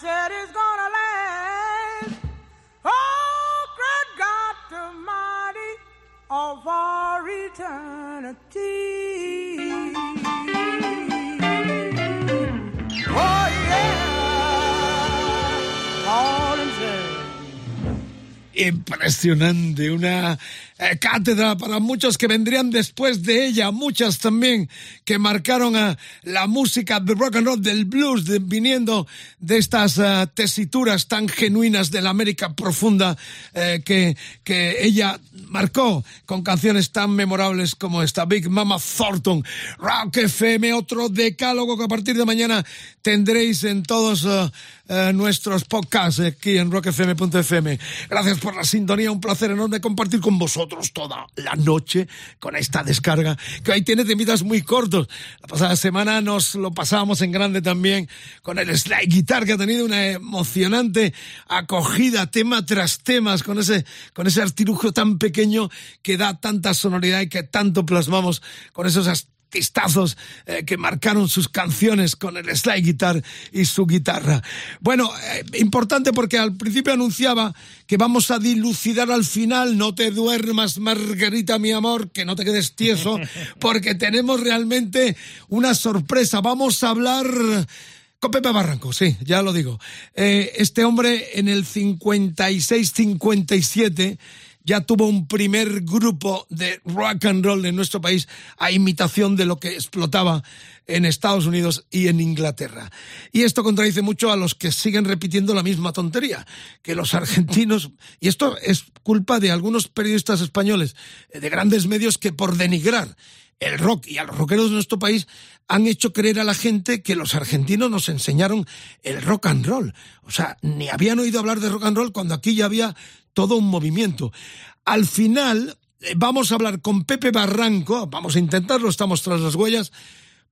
said it's gonna last. Oh, great God Almighty, of all eternity. Oh yeah, all in vain. Impresionante, una Eh, cátedra para muchos que vendrían después de ella, muchas también que marcaron a la música del rock and roll, del blues, de, viniendo de estas uh, tesituras tan genuinas de la América profunda eh, que, que ella marcó con canciones tan memorables como esta, Big Mama Thornton. Rock F M, otro decálogo que a partir de mañana tendréis en todos uh, uh, nuestros podcasts aquí en rock f m punto f m. Gracias por la sintonía, un placer enorme compartir con vosotros toda la noche con esta descarga que hoy tiene temitas muy cortos. La pasada semana nos lo pasábamos en grande también con el slide guitar, que ha tenido una emocionante acogida tema tras temas, con ese, con ese artilugio tan pequeño que da tanta sonoridad y que tanto plasmamos con esos artistazos eh, que marcaron sus canciones con el slide guitar y su guitarra. Bueno, eh, importante, porque al principio anunciaba que vamos a dilucidar al final. No te duermas, Margarita, mi amor, que no te quedes tieso, porque tenemos realmente una sorpresa. Vamos a hablar con Pepe Barranco, sí, ya lo digo. Eh, este hombre en el cincuenta y seis cincuenta y siete... ya tuvo un primer grupo de rock and roll en nuestro país a imitación de lo que explotaba en Estados Unidos y en Inglaterra. Y esto contradice mucho a los que siguen repitiendo la misma tontería, que los argentinos... Y esto es culpa de algunos periodistas españoles, de grandes medios, que por denigrar el rock y a los rockeros de nuestro país han hecho creer a la gente que los argentinos nos enseñaron el rock and roll. O sea, ni habían oído hablar de rock and roll cuando aquí ya había todo un movimiento. Al final vamos a hablar con Pepe Barranco, vamos a intentarlo, estamos tras las huellas,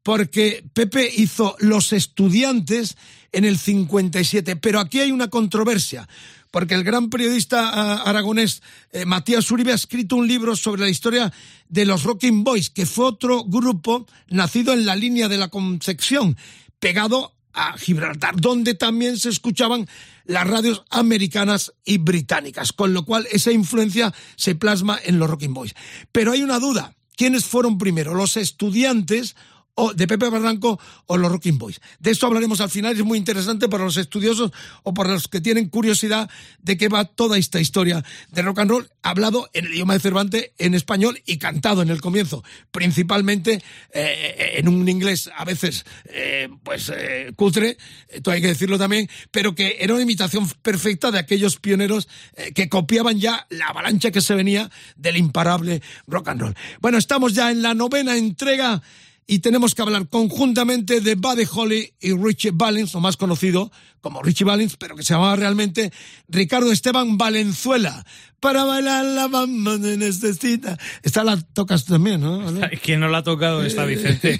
porque Pepe hizo Los Estudiantes en el cincuenta y siete, pero aquí hay una controversia, porque el gran periodista uh, aragonés eh, Matías Uribe ha escrito un libro sobre la historia de los Rocking Boys, que fue otro grupo nacido en la Línea de la Concepción, pegado a Gibraltar, donde también se escuchaban las radios americanas y británicas, con lo cual esa influencia se plasma en los Rocking Boys. Pero hay una duda: ¿quiénes fueron primero, los Estudiantes o de Pepe Barranco o los Rocking Boys? De esto hablaremos al final, es muy interesante para los estudiosos o para los que tienen curiosidad de qué va toda esta historia de rock and roll, hablado en el idioma de Cervantes, en español, y cantado en el comienzo, principalmente eh, en un inglés a veces eh, pues eh, cutre, esto hay que decirlo también, pero que era una imitación perfecta de aquellos pioneros eh, que copiaban ya la avalancha que se venía del imparable rock and roll. Bueno, estamos ya en la novena entrega y tenemos que hablar conjuntamente de Buddy Holly y Richie Valens, o más conocido como Richie Valens, pero que se llamaba realmente Ricardo Esteban Valenzuela. Para bailar la bamba se necesita. Esta la tocas también, ¿no? ¿Quién no la ha tocado esta, Vicente?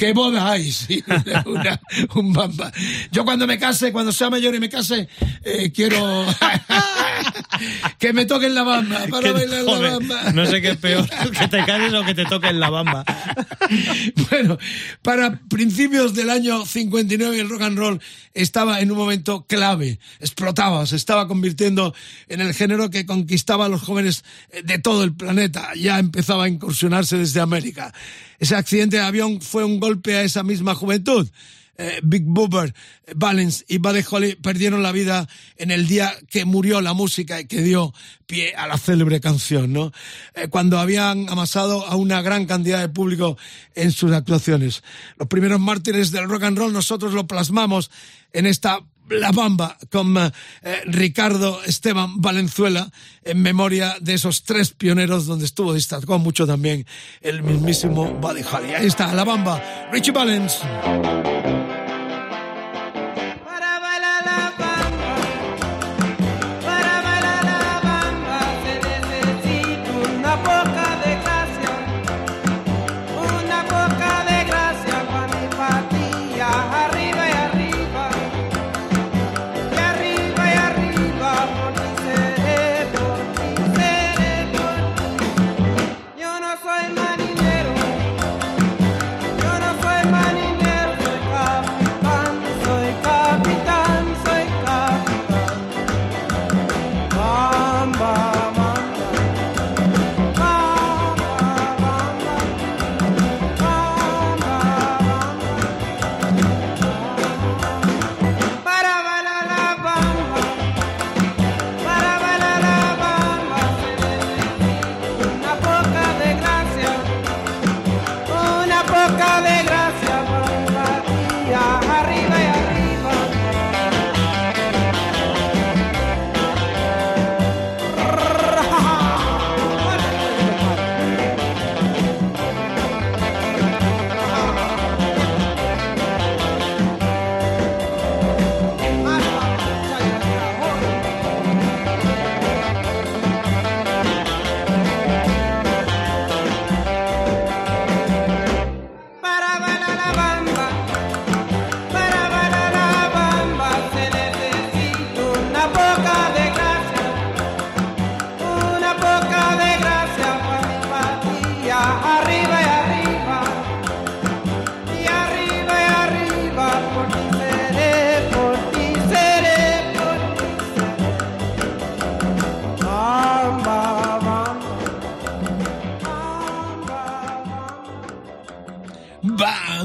¡Qué boda hay! Sí, una, un bamba. Yo cuando me case, cuando sea mayor y me case, eh, quiero que me toquen la bamba. Para bailar, joder, la bamba. No sé qué es peor, que te cases o que te toquen la bamba. Bueno, para principios del año cincuenta y nueve el rock and roll estaba en un momento clave, explotaba, se estaba convirtiendo en el género que conquistaba a los jóvenes de todo el planeta, ya empezaba a incursionarse desde América. Ese accidente de avión fue un golpe a esa misma juventud. Eh, Big Bopper, Valens y Buddy Holly perdieron la vida en el día que murió la música y que dio pie a la célebre canción, ¿no? Eh, cuando habían amasado a una gran cantidad de público en sus actuaciones. Los primeros mártires del rock and roll nosotros lo plasmamos en esta La Bamba con eh, Ricardo Esteban Valenzuela, en memoria de esos tres pioneros, donde estuvo, destacó mucho también el mismísimo Buddy Holly. Ahí está, La Bamba, Richie Valens. Soy marinero, yo no soy marinero de papa.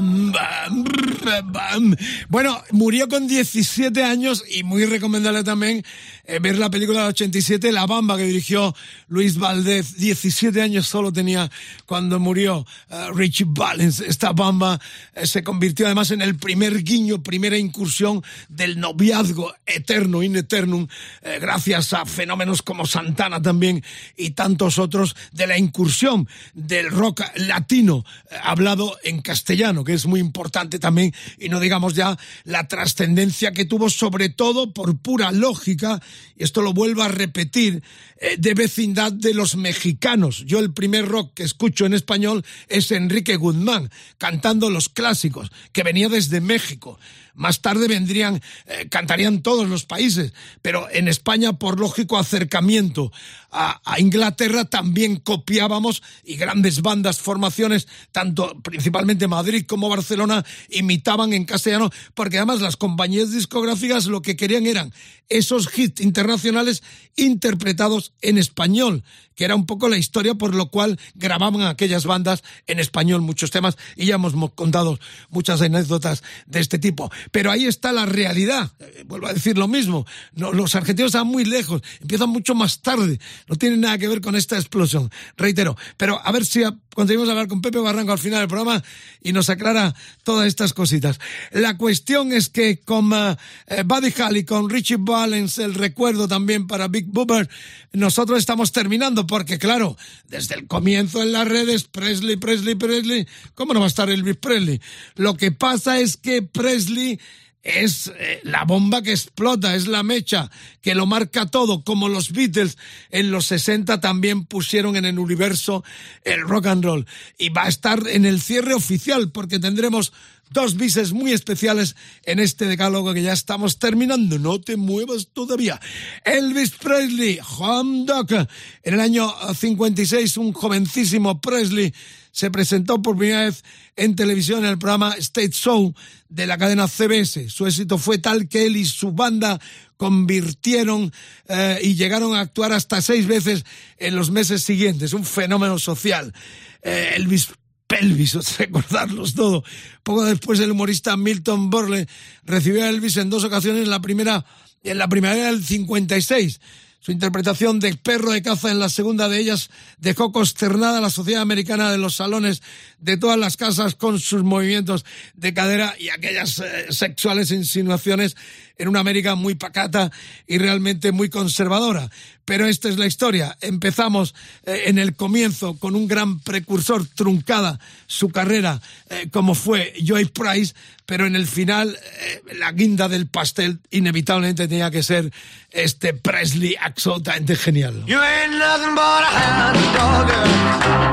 bam, bam, bam, bam. Bueno, murió con diecisiete años y muy recomendable también eh, ver la película del ochenta y siete, La Bamba, que dirigió Luis Valdés. diecisiete años solo tenía cuando murió uh, Richie Valens. Esta Bamba eh, se convirtió además en el primer guiño, primera incursión del noviazgo eterno, in eternum, eh, gracias a fenómenos como Santana también y tantos otros, de la incursión del rock latino eh, hablado en castellano, que es muy importante también, y no digamos ya la trascendencia que tuvo, sobre todo por pura lógica, y esto lo vuelvo a repetir, eh, de vecindad de los mexicanos. Yo el primer rock que escucho en español es Enrique Guzmán, cantando los clásicos, que venía desde México. Más tarde vendrían, eh, cantarían todos los países, pero en España, por lógico acercamiento a, a Inglaterra, también copiábamos, y grandes bandas, formaciones, tanto principalmente Madrid como Barcelona, imitaban en castellano, porque además las compañías discográficas lo que querían eran esos hits internacionales interpretados en español, que era un poco la historia por lo cual grababan aquellas bandas en español muchos temas, y ya hemos contado muchas anécdotas de este tipo. Pero ahí está la realidad. Eh, vuelvo a decir lo mismo. No, los argentinos están muy lejos, empiezan mucho más tarde, no tienen nada que ver con esta explosión, reitero. Pero a ver si a, conseguimos hablar con Pepe Barranco al final del programa y nos aclara todas estas cositas. La cuestión es que con uh, eh, Buddy Holly, con Richie Valens, el recuerdo también para Big Bopper, nosotros estamos terminando, porque claro, desde el comienzo en las redes, Presley, Presley, Presley, ¿cómo no va a estar Elvis Presley? Lo que pasa es que Presley es eh, la bomba que explota, es la mecha que lo marca todo, como los Beatles en los sesenta también pusieron en el universo el rock and roll, y va a estar en el cierre oficial, porque tendremos dos bises muy especiales en este decálogo que ya estamos terminando. No te muevas todavía. Elvis Presley, Hound Dog. En el año cincuenta y seis, un jovencísimo Presley se presentó por primera vez en televisión en el programa State Show de la cadena C B S. Su éxito fue tal que él y su banda convirtieron eh, y llegaron a actuar hasta seis veces en los meses siguientes. Un fenómeno social. Eh, Elvis Elvis, recordarlos todo. Poco después el humorista Milton Berle recibió a Elvis en dos ocasiones, en la primera en la primavera del cincuenta y seis. Su interpretación de Perro de caza en la segunda de ellas dejó consternada a la sociedad americana de los salones de todas las casas con sus movimientos de cadera y aquellas eh, sexuales insinuaciones en una América muy pacata y realmente muy conservadora. Pero esta es la historia. Empezamos eh, en el comienzo con un gran precursor, truncada su carrera eh, como fue Joy Price, pero en el final eh, la guinda del pastel inevitablemente tenía que ser este Presley, absolutamente genial. You ain't nothing but a hound dog,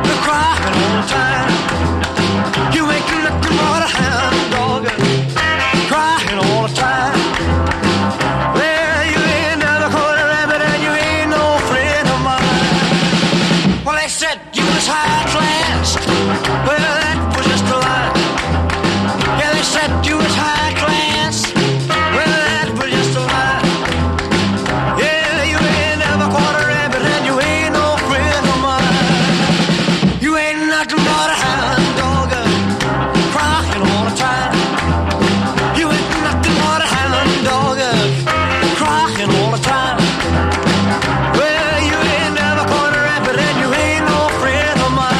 you're crying all the time. You ain't nothing but a hound dog, you're crying all the time. Well, you ain't never caught a rabbit and you ain't no friend of mine. Well, they said you was high class. Well, that was just a lie. Yeah, they said you was high class. Well, that was just a lie. Yeah, you ain't never caught a rabbit and you ain't no friend of mine. You ain't nothing but a hound dog, crying all the time. You ain't nothing but a hound dog, crying all the time. Well, you ain't never caught a rabbit and you ain't no friend of mine.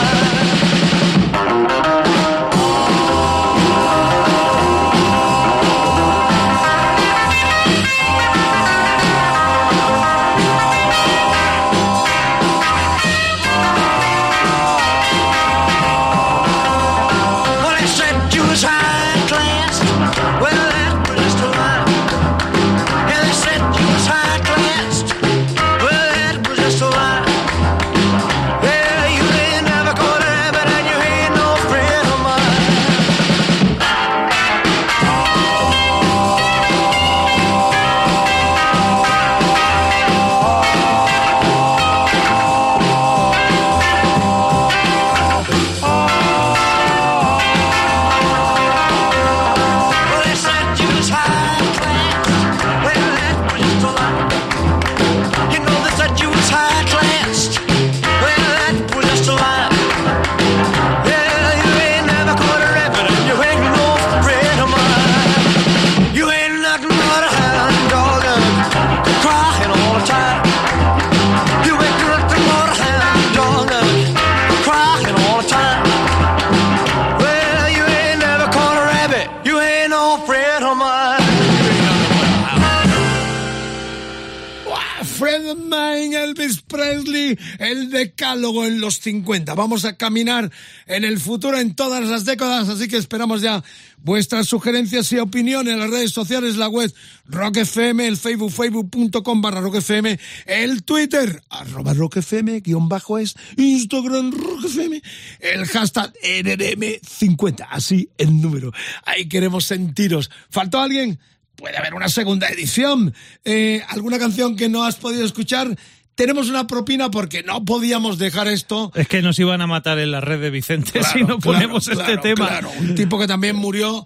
Presley, el decálogo en los cincuenta. Vamos a caminar en el futuro en todas las décadas, así que esperamos ya vuestras sugerencias y opiniones en las redes sociales, la web Rock F M, el Facebook, facebook.com barra Rock F M, el Twitter, arroba Rock F M, guión bajo es, Instagram Rock F M, el hashtag N R M cincuenta, así el número. Ahí queremos sentiros. ¿Faltó alguien? Puede haber una segunda edición. Eh, ¿Alguna canción que no has podido escuchar? Tenemos una propina porque no podíamos dejar esto. Es que nos iban a matar en la red de Vicente claro, si no ponemos claro, este claro, tema. Claro, un tipo que también murió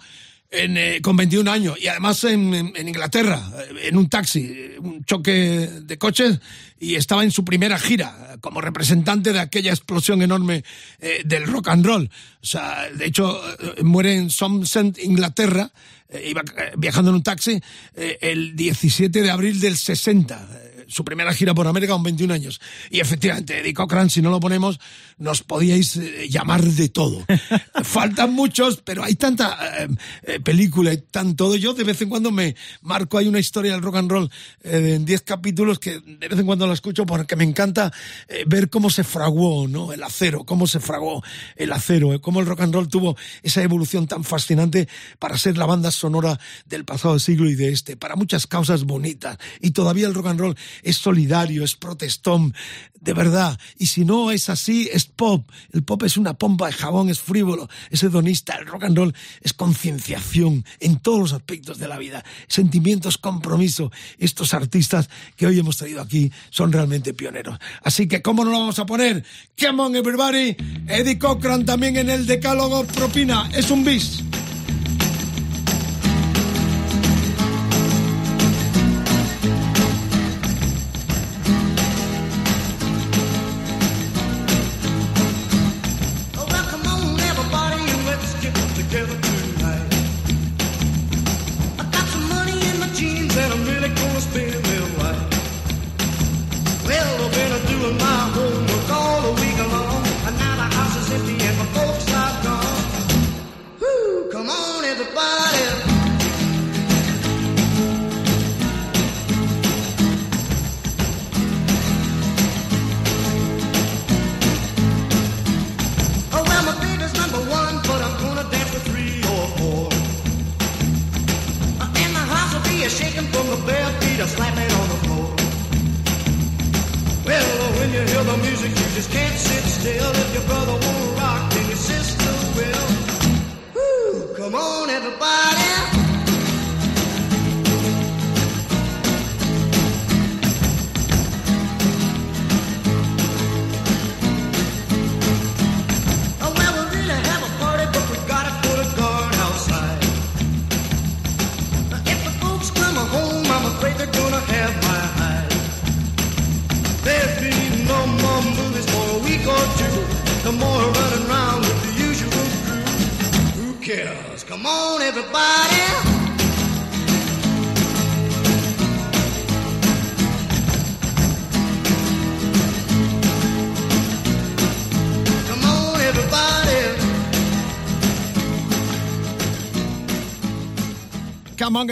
en, eh, con veintiún años y además en, en, en Inglaterra, en un taxi, un choque de coches, y estaba en su primera gira como representante de aquella explosión enorme eh, del rock and roll. O sea, de hecho, eh, muere en Somerset, Inglaterra. Iba viajando en un taxi eh, el diecisiete de abril del sesenta, eh, su primera gira por América con veintiún años. Y efectivamente, Eddie Cochran, si no lo ponemos, nos podíais eh, llamar de todo. Faltan muchos, pero hay tanta eh, película y tan todo. Yo de vez en cuando me marco, hay una historia del rock and roll eh, en diez capítulos que de vez en cuando la escucho porque me encanta eh, ver cómo se fraguó, ¿no? El acero, cómo se fraguó el acero, eh, cómo el rock and roll tuvo esa evolución tan fascinante para ser la banda sonora del pasado siglo y de este, para muchas causas bonitas. Y todavía el rock and roll es solidario, es protestón, de verdad. Y si no es así, es pop. El pop es una pompa de jabón, es frívolo, es hedonista. El rock and roll es concienciación en todos los aspectos de la vida. Sentimientos, compromiso. Estos artistas que hoy hemos traído aquí son realmente pioneros. Así que, ¿cómo no lo vamos a poner? Come on, everybody. Eddie Cochran también en el decálogo. Propina. Es un bis.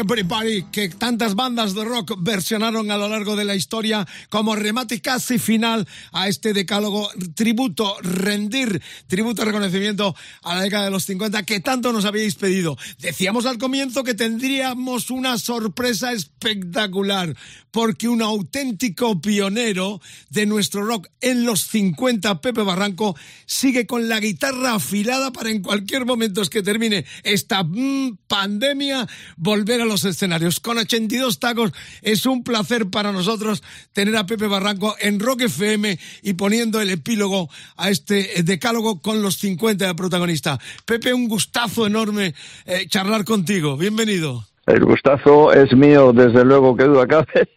Everybody, que tantas bandas de rock versionaron a lo largo de la historia como remate casi final a este decálogo, tributo, rendir tributo, reconocimiento a la década de los cincuenta que tanto nos habíais pedido. Decíamos al comienzo que tendríamos una sorpresa espectacular porque un auténtico pionero de nuestro rock en los cincuenta, Pepe Barranco, sigue con la guitarra afilada para en cualquier momento que termine esta mmm, pandemia volver a los escenarios. Con ochenta y dos tacos es un placer para nosotros tener a Pepe Barranco en Rock F M y poniendo el epílogo a este decálogo con los cincuenta de protagonista. Pepe, un gustazo enorme eh, charlar contigo. Bienvenido. El gustazo es mío, desde luego, que duda cabe,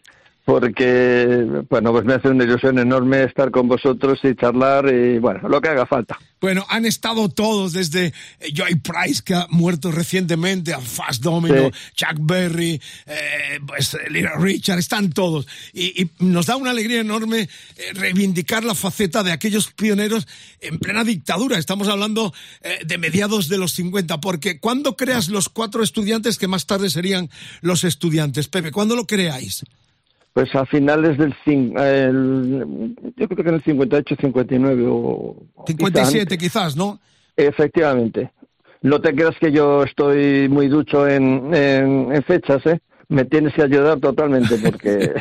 porque bueno, pues me hace una ilusión enorme estar con vosotros y charlar y bueno, lo que haga falta. Bueno, han estado todos, desde Joy Price, que ha muerto recientemente, a Fats Domino, sí. Chuck Berry, eh, pues Little Richard, están todos. Y, y nos da una alegría enorme eh, reivindicar la faceta de aquellos pioneros en plena dictadura. Estamos hablando eh, de mediados de los cincuenta, porque ¿cuándo creas Los Cuatro Estudiantes, que más tarde serían Los Estudiantes? Pepe, ¿cuándo lo creáis? Pues a finales del... El, yo creo que en el cincuenta y ocho, cincuenta y nueve o... cincuenta y siete quizás, ¿no? Efectivamente. No te creas que yo estoy muy ducho en, en, en fechas, ¿eh? Me tienes que ayudar totalmente porque...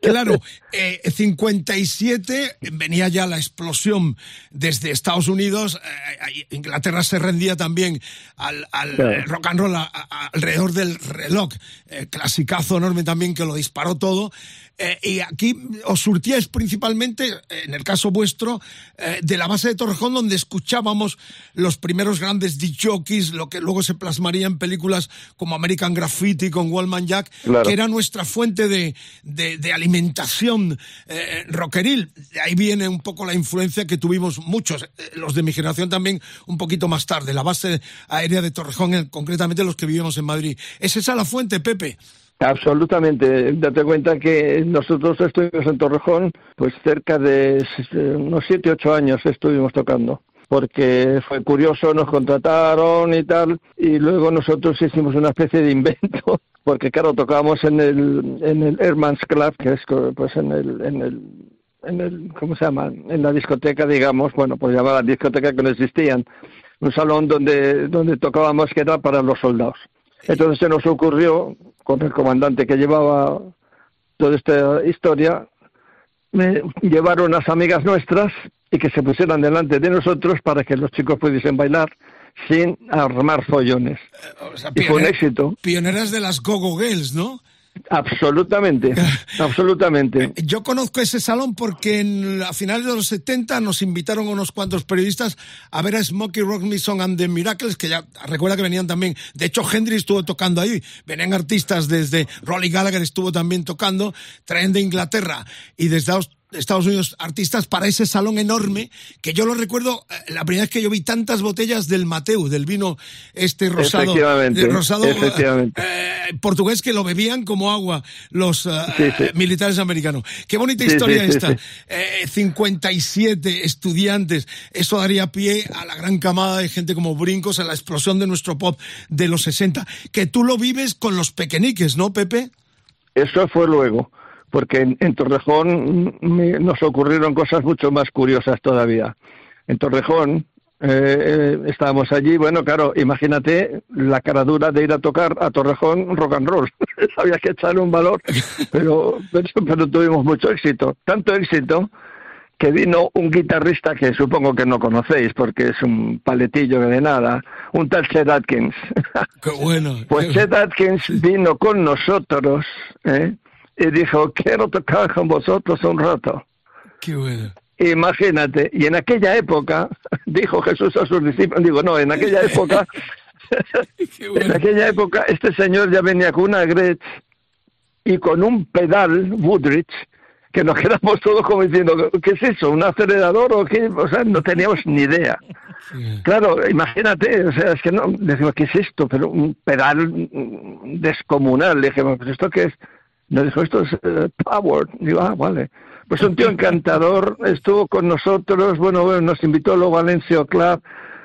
Claro, eh, cincuenta y siete venía ya la explosión desde Estados Unidos. Eh, Inglaterra se rendía también al, al claro. rock and roll a, a, alrededor del reloj. Eh, clasicazo enorme también que lo disparó todo. Eh, y aquí os surtíais principalmente, en el caso vuestro, eh, de la base de Torrejón, donde escuchábamos los primeros grandes disc jockeys, lo que luego se plasmaría en películas como American Graffiti con Wolfman Jack, claro. que era nuestra fuente de, de, de alimentación eh, rockeril. De ahí viene un poco la influencia que tuvimos muchos, eh, los de mi generación también, un poquito más tarde, la base aérea de Torrejón, eh, concretamente los que vivimos en Madrid. ¿Es esa la fuente, Pepe? Absolutamente. Date cuenta que nosotros estuvimos en Torrejón, pues cerca de unos siete, ocho años estuvimos tocando, porque fue curioso, nos contrataron y tal, y luego nosotros hicimos una especie de invento, porque claro, tocábamos en el en el Herman's Club, que es pues en el en el en el ¿cómo se llama? En la discoteca, digamos, bueno, pues llamada discoteca que no existían, un salón donde donde tocábamos que era para los soldados. Entonces se nos ocurrió, con el comandante que llevaba toda esta historia, me llevaron unas amigas nuestras y que se pusieran delante de nosotros para que los chicos pudiesen bailar sin armar follones. O sea, y fue un éxito. Pioneras de las Go-Go Girls, ¿no? Absolutamente, absolutamente. Yo conozco ese salón porque en, a finales de los setenta nos invitaron unos cuantos periodistas a ver a Smokey Robinson and the Miracles, que ya recuerda que venían también, de hecho Hendrix estuvo tocando ahí, venían artistas desde, Rolly Gallagher estuvo también tocando, traen de Inglaterra y desde Estados Unidos artistas para ese salón enorme, que yo lo recuerdo, la primera vez que yo vi tantas botellas del Mateu, del vino este rosado, efectivamente, rosado efectivamente. Eh, portugués, que lo bebían como agua los uh, sí, sí. militares americanos. Qué bonita sí, historia sí, esta. Sí, sí. Eh, cincuenta y siete Estudiantes, eso daría pie a la gran camada de gente como Brincos, a la explosión de nuestro pop de los sesenta, que tú lo vives con los Pequeñiques, ¿no, Pepe? Eso fue luego. Porque en, en Torrejón me, nos ocurrieron cosas mucho más curiosas todavía. En Torrejón eh, estábamos allí, bueno, claro, imagínate la cara dura de ir a tocar a Torrejón rock and roll. Había que echarle un valor, pero, pero, pero tuvimos mucho éxito. Tanto éxito que vino un guitarrista que supongo que no conocéis porque es un paletillo de nada, un tal Chet Atkins. Qué bueno. Pues Chet Atkins vino con nosotros, ¿eh? Y dijo, quiero tocar con vosotros un rato. Qué bueno. Imagínate, y en aquella época, dijo Jesús a sus discípulos, digo, no, en aquella época, bueno. en aquella época este señor ya venía con una Gretsch y con un pedal Woodridge, que nos quedamos todos como diciendo, ¿qué es eso? ¿Un acelerador o qué? O sea, no teníamos ni idea. Sí. Claro, imagínate, o sea, es que no, decimos, ¿qué es esto? Pero un pedal descomunal, le dijimos, ¿pero esto qué es? Nos dijo, esto es uh, Power. Digo, ah, vale. Pues un tío encantador, estuvo con nosotros, bueno, bueno nos invitó luego a Valencio Club.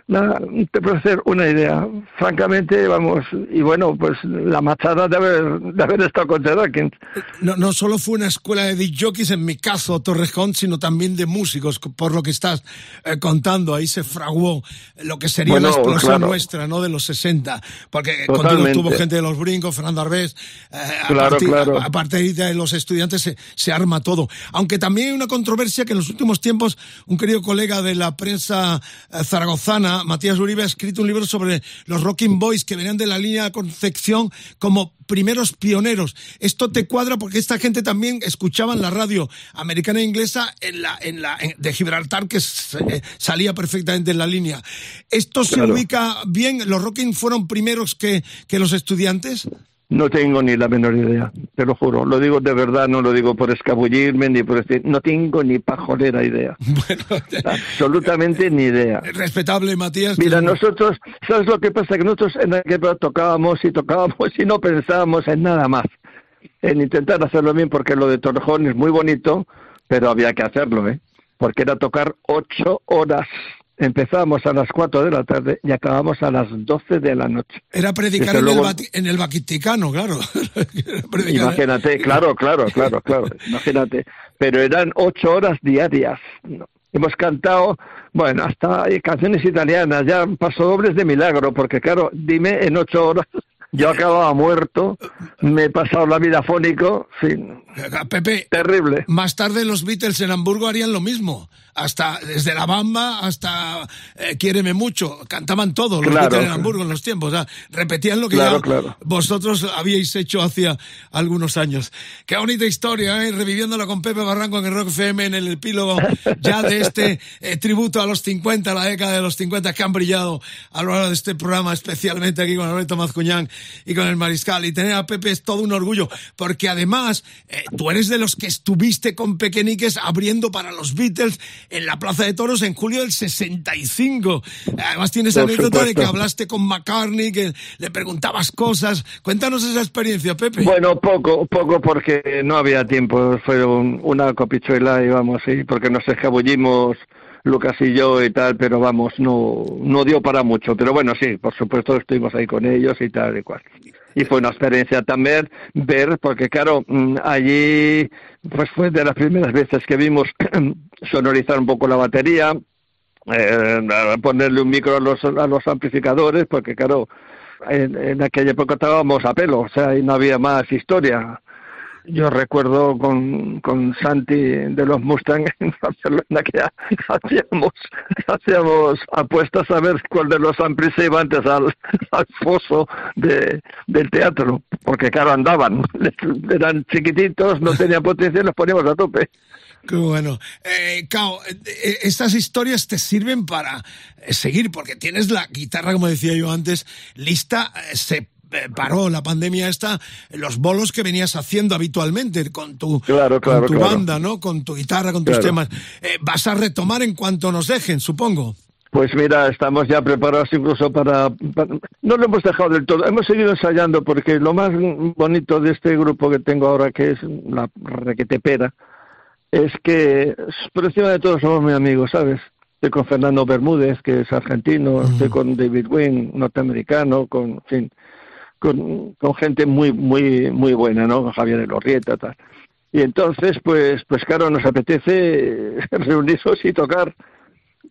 Nada, te puedo hacer una idea. Francamente, vamos, y bueno, pues la machada de haber, de haber estado con Chet Atkins. No, no solo fue una escuela de disc jockeys, en mi caso, Torrejón, sino también de músicos, por lo que estás eh, contando. Ahí se fraguó lo que sería bueno, la explosión claro. nuestra, ¿no?, de los sesenta. Porque contigo estuvo gente de los Brincos, Fernando Arvés, eh, claro, a partir, claro. aparte de los Estudiantes se, se arma todo. Aunque también hay una controversia que en los últimos tiempos un querido colega de la prensa eh, zaragozana, Matías Uribe, ha escrito un libro sobre los Rocking Boys que venían de la Línea de la Concepción como primeros pioneros. Esto te cuadra porque esta gente también escuchaba en la radio americana e inglesa en la, en la, en, de Gibraltar, que se, eh, salía perfectamente en la línea. ¿Esto se claro. ubica bien? ¿Los Rocking fueron primeros que, que los Estudiantes? No tengo ni la menor idea, te lo juro. Lo digo de verdad, no lo digo por escabullirme ni por decir... No tengo ni pajolera idea. Bueno, absolutamente ni idea. Respetable, Matías. Mira, que... nosotros... ¿Sabes lo que pasa? Que nosotros en aquel época tocábamos y tocábamos y no pensábamos en nada más. En intentar hacerlo bien, porque lo de Torrejón es muy bonito, pero había que hacerlo, ¿eh? Porque era tocar ocho horas Empezamos a las cuatro de la tarde y acabamos a las doce de la noche. Era predicar en, luego... el en el Vaticano, claro. Imagínate, claro, claro, claro, claro, imagínate. Pero eran ocho horas diarias. Hemos cantado, bueno, hasta canciones italianas, ya pasodobles de milagro, porque claro, dime, en ocho horas... Yo acababa muerto, me he pasado la vida fónico, sí. Pepe, terrible. Más tarde los Beatles en Hamburgo harían lo mismo, hasta desde La Bamba hasta eh, Quiéreme Mucho, cantaban todo los claro, Beatles en Hamburgo en los tiempos, o sea, repetían lo que claro, ya claro. vosotros habíais hecho hacía algunos años. Qué bonita historia, ¿eh? Reviviéndola con Pepe Barranco en el Rock F M, en el epílogo ya de este eh, tributo a los cincuenta, la década de los cincuenta, que han brillado a lo largo de este programa, especialmente aquí con Alberto Mazcuñán y con el Mariscal, y tener a Pepe es todo un orgullo, porque además eh, tú eres de los que estuviste con Pequeñiques abriendo para los Beatles en la Plaza de Toros en julio del sesenta y cinco. Además tienes la anécdota de que hablaste con McCartney, que le preguntabas cosas. Cuéntanos esa experiencia, Pepe. Bueno, poco, poco porque no había tiempo, fue un, una copichuela y vamos, sí, porque nos escabullimos Lucas y yo y tal, pero vamos, no no dio para mucho, pero bueno, sí, por supuesto estuvimos ahí con ellos y tal y cual. Y fue una experiencia también ver, porque claro, allí pues fue de las primeras veces que vimos sonorizar un poco la batería, eh, ponerle un micro a los, a los amplificadores, porque claro, en, en aquella época estábamos a pelo, o sea, y no había más historia. Yo recuerdo con, con Santi de los Mustang en Barcelona que hacíamos, hacíamos apuestas a ver cuál de los amplis se iba antes al, al foso de, del teatro, porque claro, andaban, eran chiquititos, no tenían potencia y los poníamos a tope. Qué bueno. Eh, Cao, estas historias te sirven para seguir, porque tienes la guitarra, como decía yo antes, lista, se paró la pandemia esta, los bolos que venías haciendo habitualmente con tu, claro, claro, con tu claro. banda, ¿no? Con tu guitarra, con tus claro. temas. Eh, vas a retomar en cuanto nos dejen, supongo. Pues mira, estamos ya preparados incluso para, para... No lo hemos dejado del todo, hemos seguido ensayando, porque lo más bonito de este grupo que tengo ahora, que es la requetepera, es que por encima de todos somos muy amigos, ¿sabes? Estoy con Fernando Bermúdez, que es argentino, mm. estoy con David Wynn, norteamericano, con... en fin, Con, con gente muy muy muy buena, ¿no? Con Javier Llano, tal. Y entonces, pues, pues claro, nos apetece reunirnos y tocar,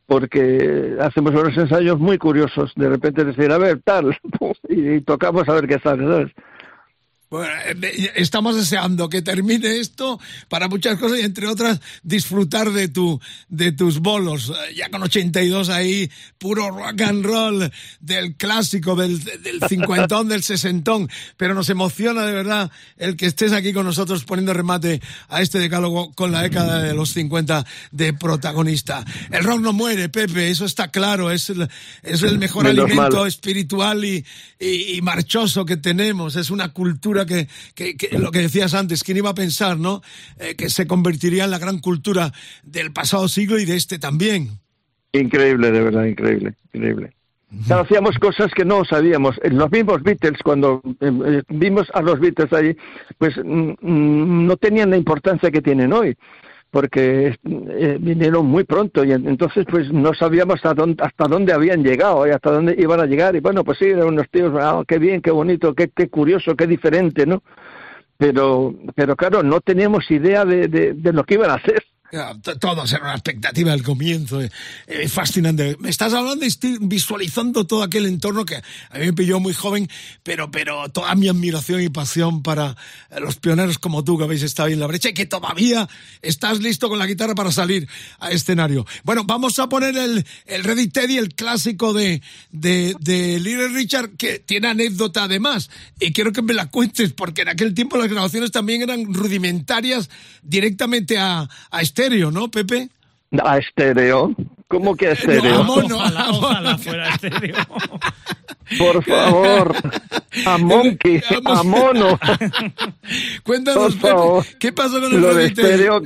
porque hacemos unos ensayos muy curiosos. De repente decir, a ver, tal, y tocamos a ver qué sale, ¿sabes? Bueno, estamos deseando que termine esto para muchas cosas y entre otras disfrutar de tu de tus bolos, ya con ochenta y dos ahí, puro rock and roll del clásico, del, del cincuentón, del sesentón, pero nos emociona de verdad el que estés aquí con nosotros poniendo remate a este decálogo con la década de los cincuenta de protagonista. El rock no muere, Pepe, eso está claro, es el, es el mejor Menos alimento malo. espiritual y, y, y marchoso que tenemos, es una cultura Que, que, que lo que decías antes, quién iba a pensar, ¿no? Eh, que se convertiría en la gran cultura del pasado siglo y de este también. Increíble, de verdad, increíble, increíble. Uh-huh. O sea, hacíamos cosas que no sabíamos. Los mismos Beatles, cuando eh, vimos a los Beatles allí, pues mm, no tenían la importancia que tienen hoy, porque eh, vinieron muy pronto y entonces pues no sabíamos hasta dónde, hasta dónde habían llegado y hasta dónde iban a llegar, y bueno, pues sí, eran unos tíos, ah, qué bien, qué bonito, qué, qué curioso, qué diferente, ¿no? Pero pero claro, no teníamos idea de, de, de lo que iban a hacer. Todos era una expectativa al comienzo, eh, eh, fascinante. Me estás hablando y estoy visualizando todo aquel entorno que a mí me pilló muy joven, pero pero toda mi admiración y pasión para los pioneros como tú que habéis estado ahí en la brecha y que todavía estás listo con la guitarra para salir a escenario. Bueno, vamos a poner el, el Ready Teddy, el clásico de, de, de Little Richard, que tiene anécdota además, y quiero que me la cuentes, porque en aquel tiempo las grabaciones también eran rudimentarias directamente a, a este estéreo, ¿no, Pepe? A estéreo. ¿Cómo que a estéreo? No, amor, no, ojalá, amor. Ojalá fuera estéreo. Por favor. A Monkey, a Mono. Cuéntanos, Pepe, ¿qué pasó con el Lo de estéreo?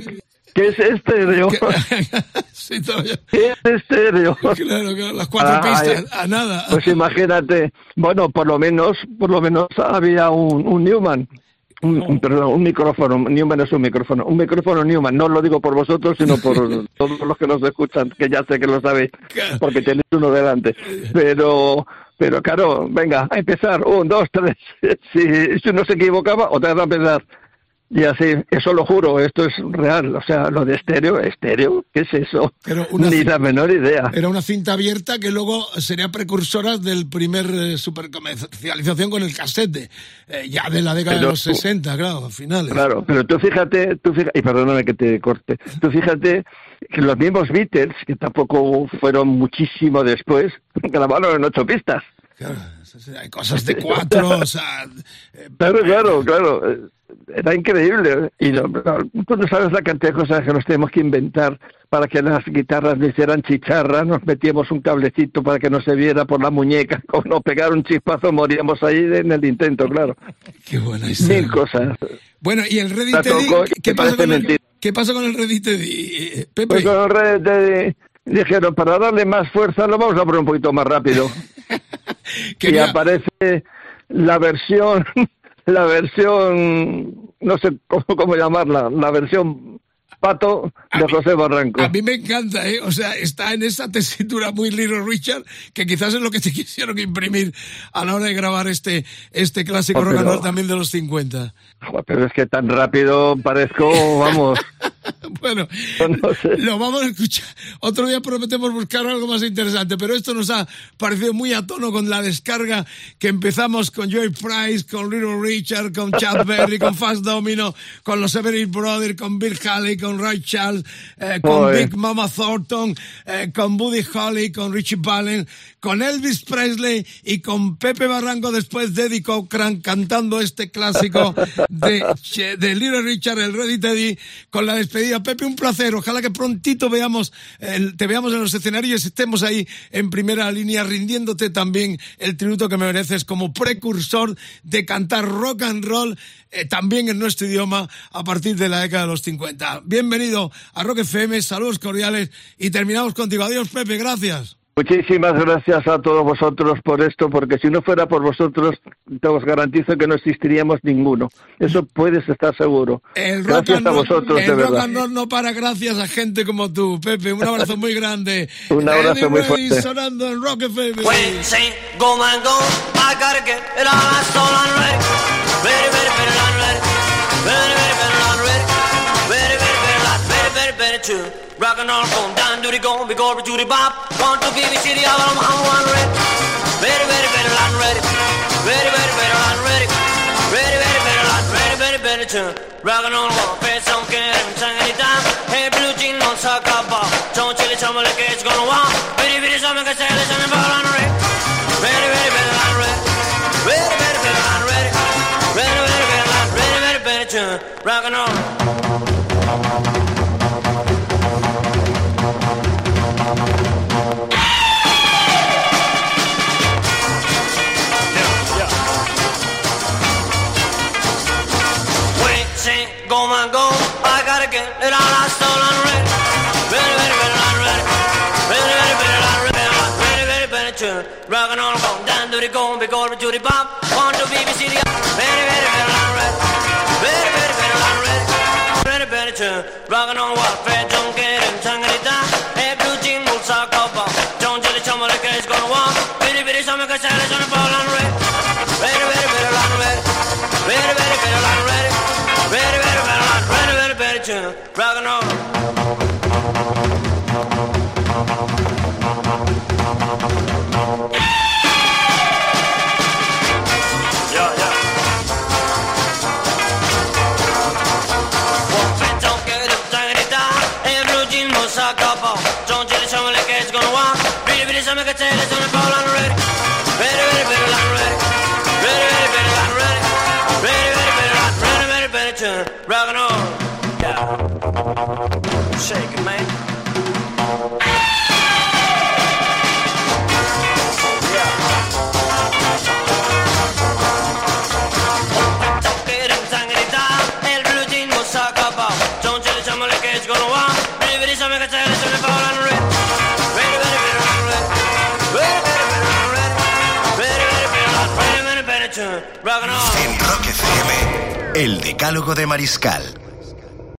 ¿Qué es estéreo? Sí, ¿qué es estéreo? Claro, claro, las cuatro ah, pistas, a nada. Pues imagínate. Bueno, por lo menos, por lo menos había un, un Newman. Un, un, perdón, un micrófono, Newman es un micrófono, un micrófono Newman, no lo digo por vosotros, sino por todos los que nos escuchan, que ya sé que lo sabéis, porque tenéis uno delante, pero... Pero claro, venga, a empezar, un, dos, tres, si, si uno se equivocaba, otra vez a empezar, y así, eso lo juro, esto es real, o sea, lo de estéreo, estéreo, ¿qué es eso? Ni cinta, la menor idea. Era una cinta abierta que luego sería precursora del primer eh, supercomercialización con el casete, eh, ya de la década pero, de los sesenta, claro, finales. Claro, pero tú fíjate, tú fíjate, y perdóname que te corte, tú fíjate... que los mismos Beatles, que tampoco fueron muchísimo después, grabaron en ocho pistas. Claro, hay cosas de cuatro, o sea... Claro, claro, claro, era increíble. Y no, tú no sabes la cantidad de cosas que nos tenemos que inventar para que las guitarras no hicieran chicharras, nos metíamos un cablecito para que no se viera por la muñeca, como nos pegaron un chispazo, moríamos ahí en el intento, claro. Qué buena historia. Mil cosas. Bueno, y el Ready Teddy, ¿qué pasa con el... ¿Qué pasa con el Ready Teddy, Pepe? Pues con el Ready Teddy dijeron, para darle más fuerza lo vamos a poner un poquito más rápido. Y ya... aparece la versión, la versión, no sé cómo, cómo llamarla, la versión Pato de a José mí, Barranco. A mí me encanta, ¿eh? O sea, está en esa tesitura muy Little Richard, que quizás es lo que se quisieron imprimir a la hora de grabar este, este clásico oh, rock and roll también de los cincuenta. Pero es que tan rápido parezco, vamos... Bueno, no sé. Lo vamos a escuchar. Otro día prometemos buscar algo más interesante, pero esto nos ha parecido muy a tono con la descarga que empezamos con Joy Price, con Little Richard, con Chuck Berry, con Fats Domino, con los Everly Brothers, con Bill Haley, con Ray Charles, eh, con oh, eh. Big Mama Thornton, eh, con Buddy Holly, con Richie Valens, con Elvis Presley y con Pepe Barranco después de Eddie Cochran cantando este clásico de, de Little Richard, el Ready Teddy, con la despedida. Pepe, un placer, ojalá que prontito veamos eh, te veamos en los escenarios y estemos ahí en primera línea rindiéndote también el tributo que mereces como precursor de cantar rock and roll eh, también en nuestro idioma a partir de la década de los cincuenta. Bienvenido a Rock F M, saludos cordiales y terminamos contigo. Adiós, Pepe, gracias. Muchísimas gracias a todos vosotros por esto, porque si no fuera por vosotros, te os garantizo que no existiríamos ninguno. Eso puedes estar seguro. El gracias rock a vosotros, el de rock verdad. El rock and roll no para gracias a gente como tú, Pepe. Un abrazo muy grande. Un abrazo Eddie muy Ray fuerte. Sonando en Rock F M. Rock and roll, go down, do the go, we go to the bop. Want to be the city of I'm one ready. Very, very, very, I'm ready. Very, very, very, I'm ready. Very, very, very, I'm ready, very, very, too. Rock and roll, go, pay some care, and sing any time. Hey, blue jean, don't suck up, ball. Don't chill, it's almost like it's gonna walk. Very, very, something I say, listen, I'm all ready. Very, very, very, I'm ready. Very, very, very, I'm ready. Very, very, very, I'm ready, very, very, too. Rock and roll. Rock and roll, go down to the go, be going to the pop. One to B B C, the very, very, very, I'm ready. Very, very, very, I'm ready. Very, very, true. Rock and roll, what fair, don't get him, tongue in the dark. Hey, blue jean, we'll talk about. Don't tell the chumma like it's gonna walk. Bitty, bitty, summer, cause I on the ball, I'm ready. Very, very, very, I'm ready. Very, very, very, I'm ready. Very, very, very, I'm ready, very, very, true. Rock and roll. Shake it, man. En Rock F M El Decálogo de Mariscal.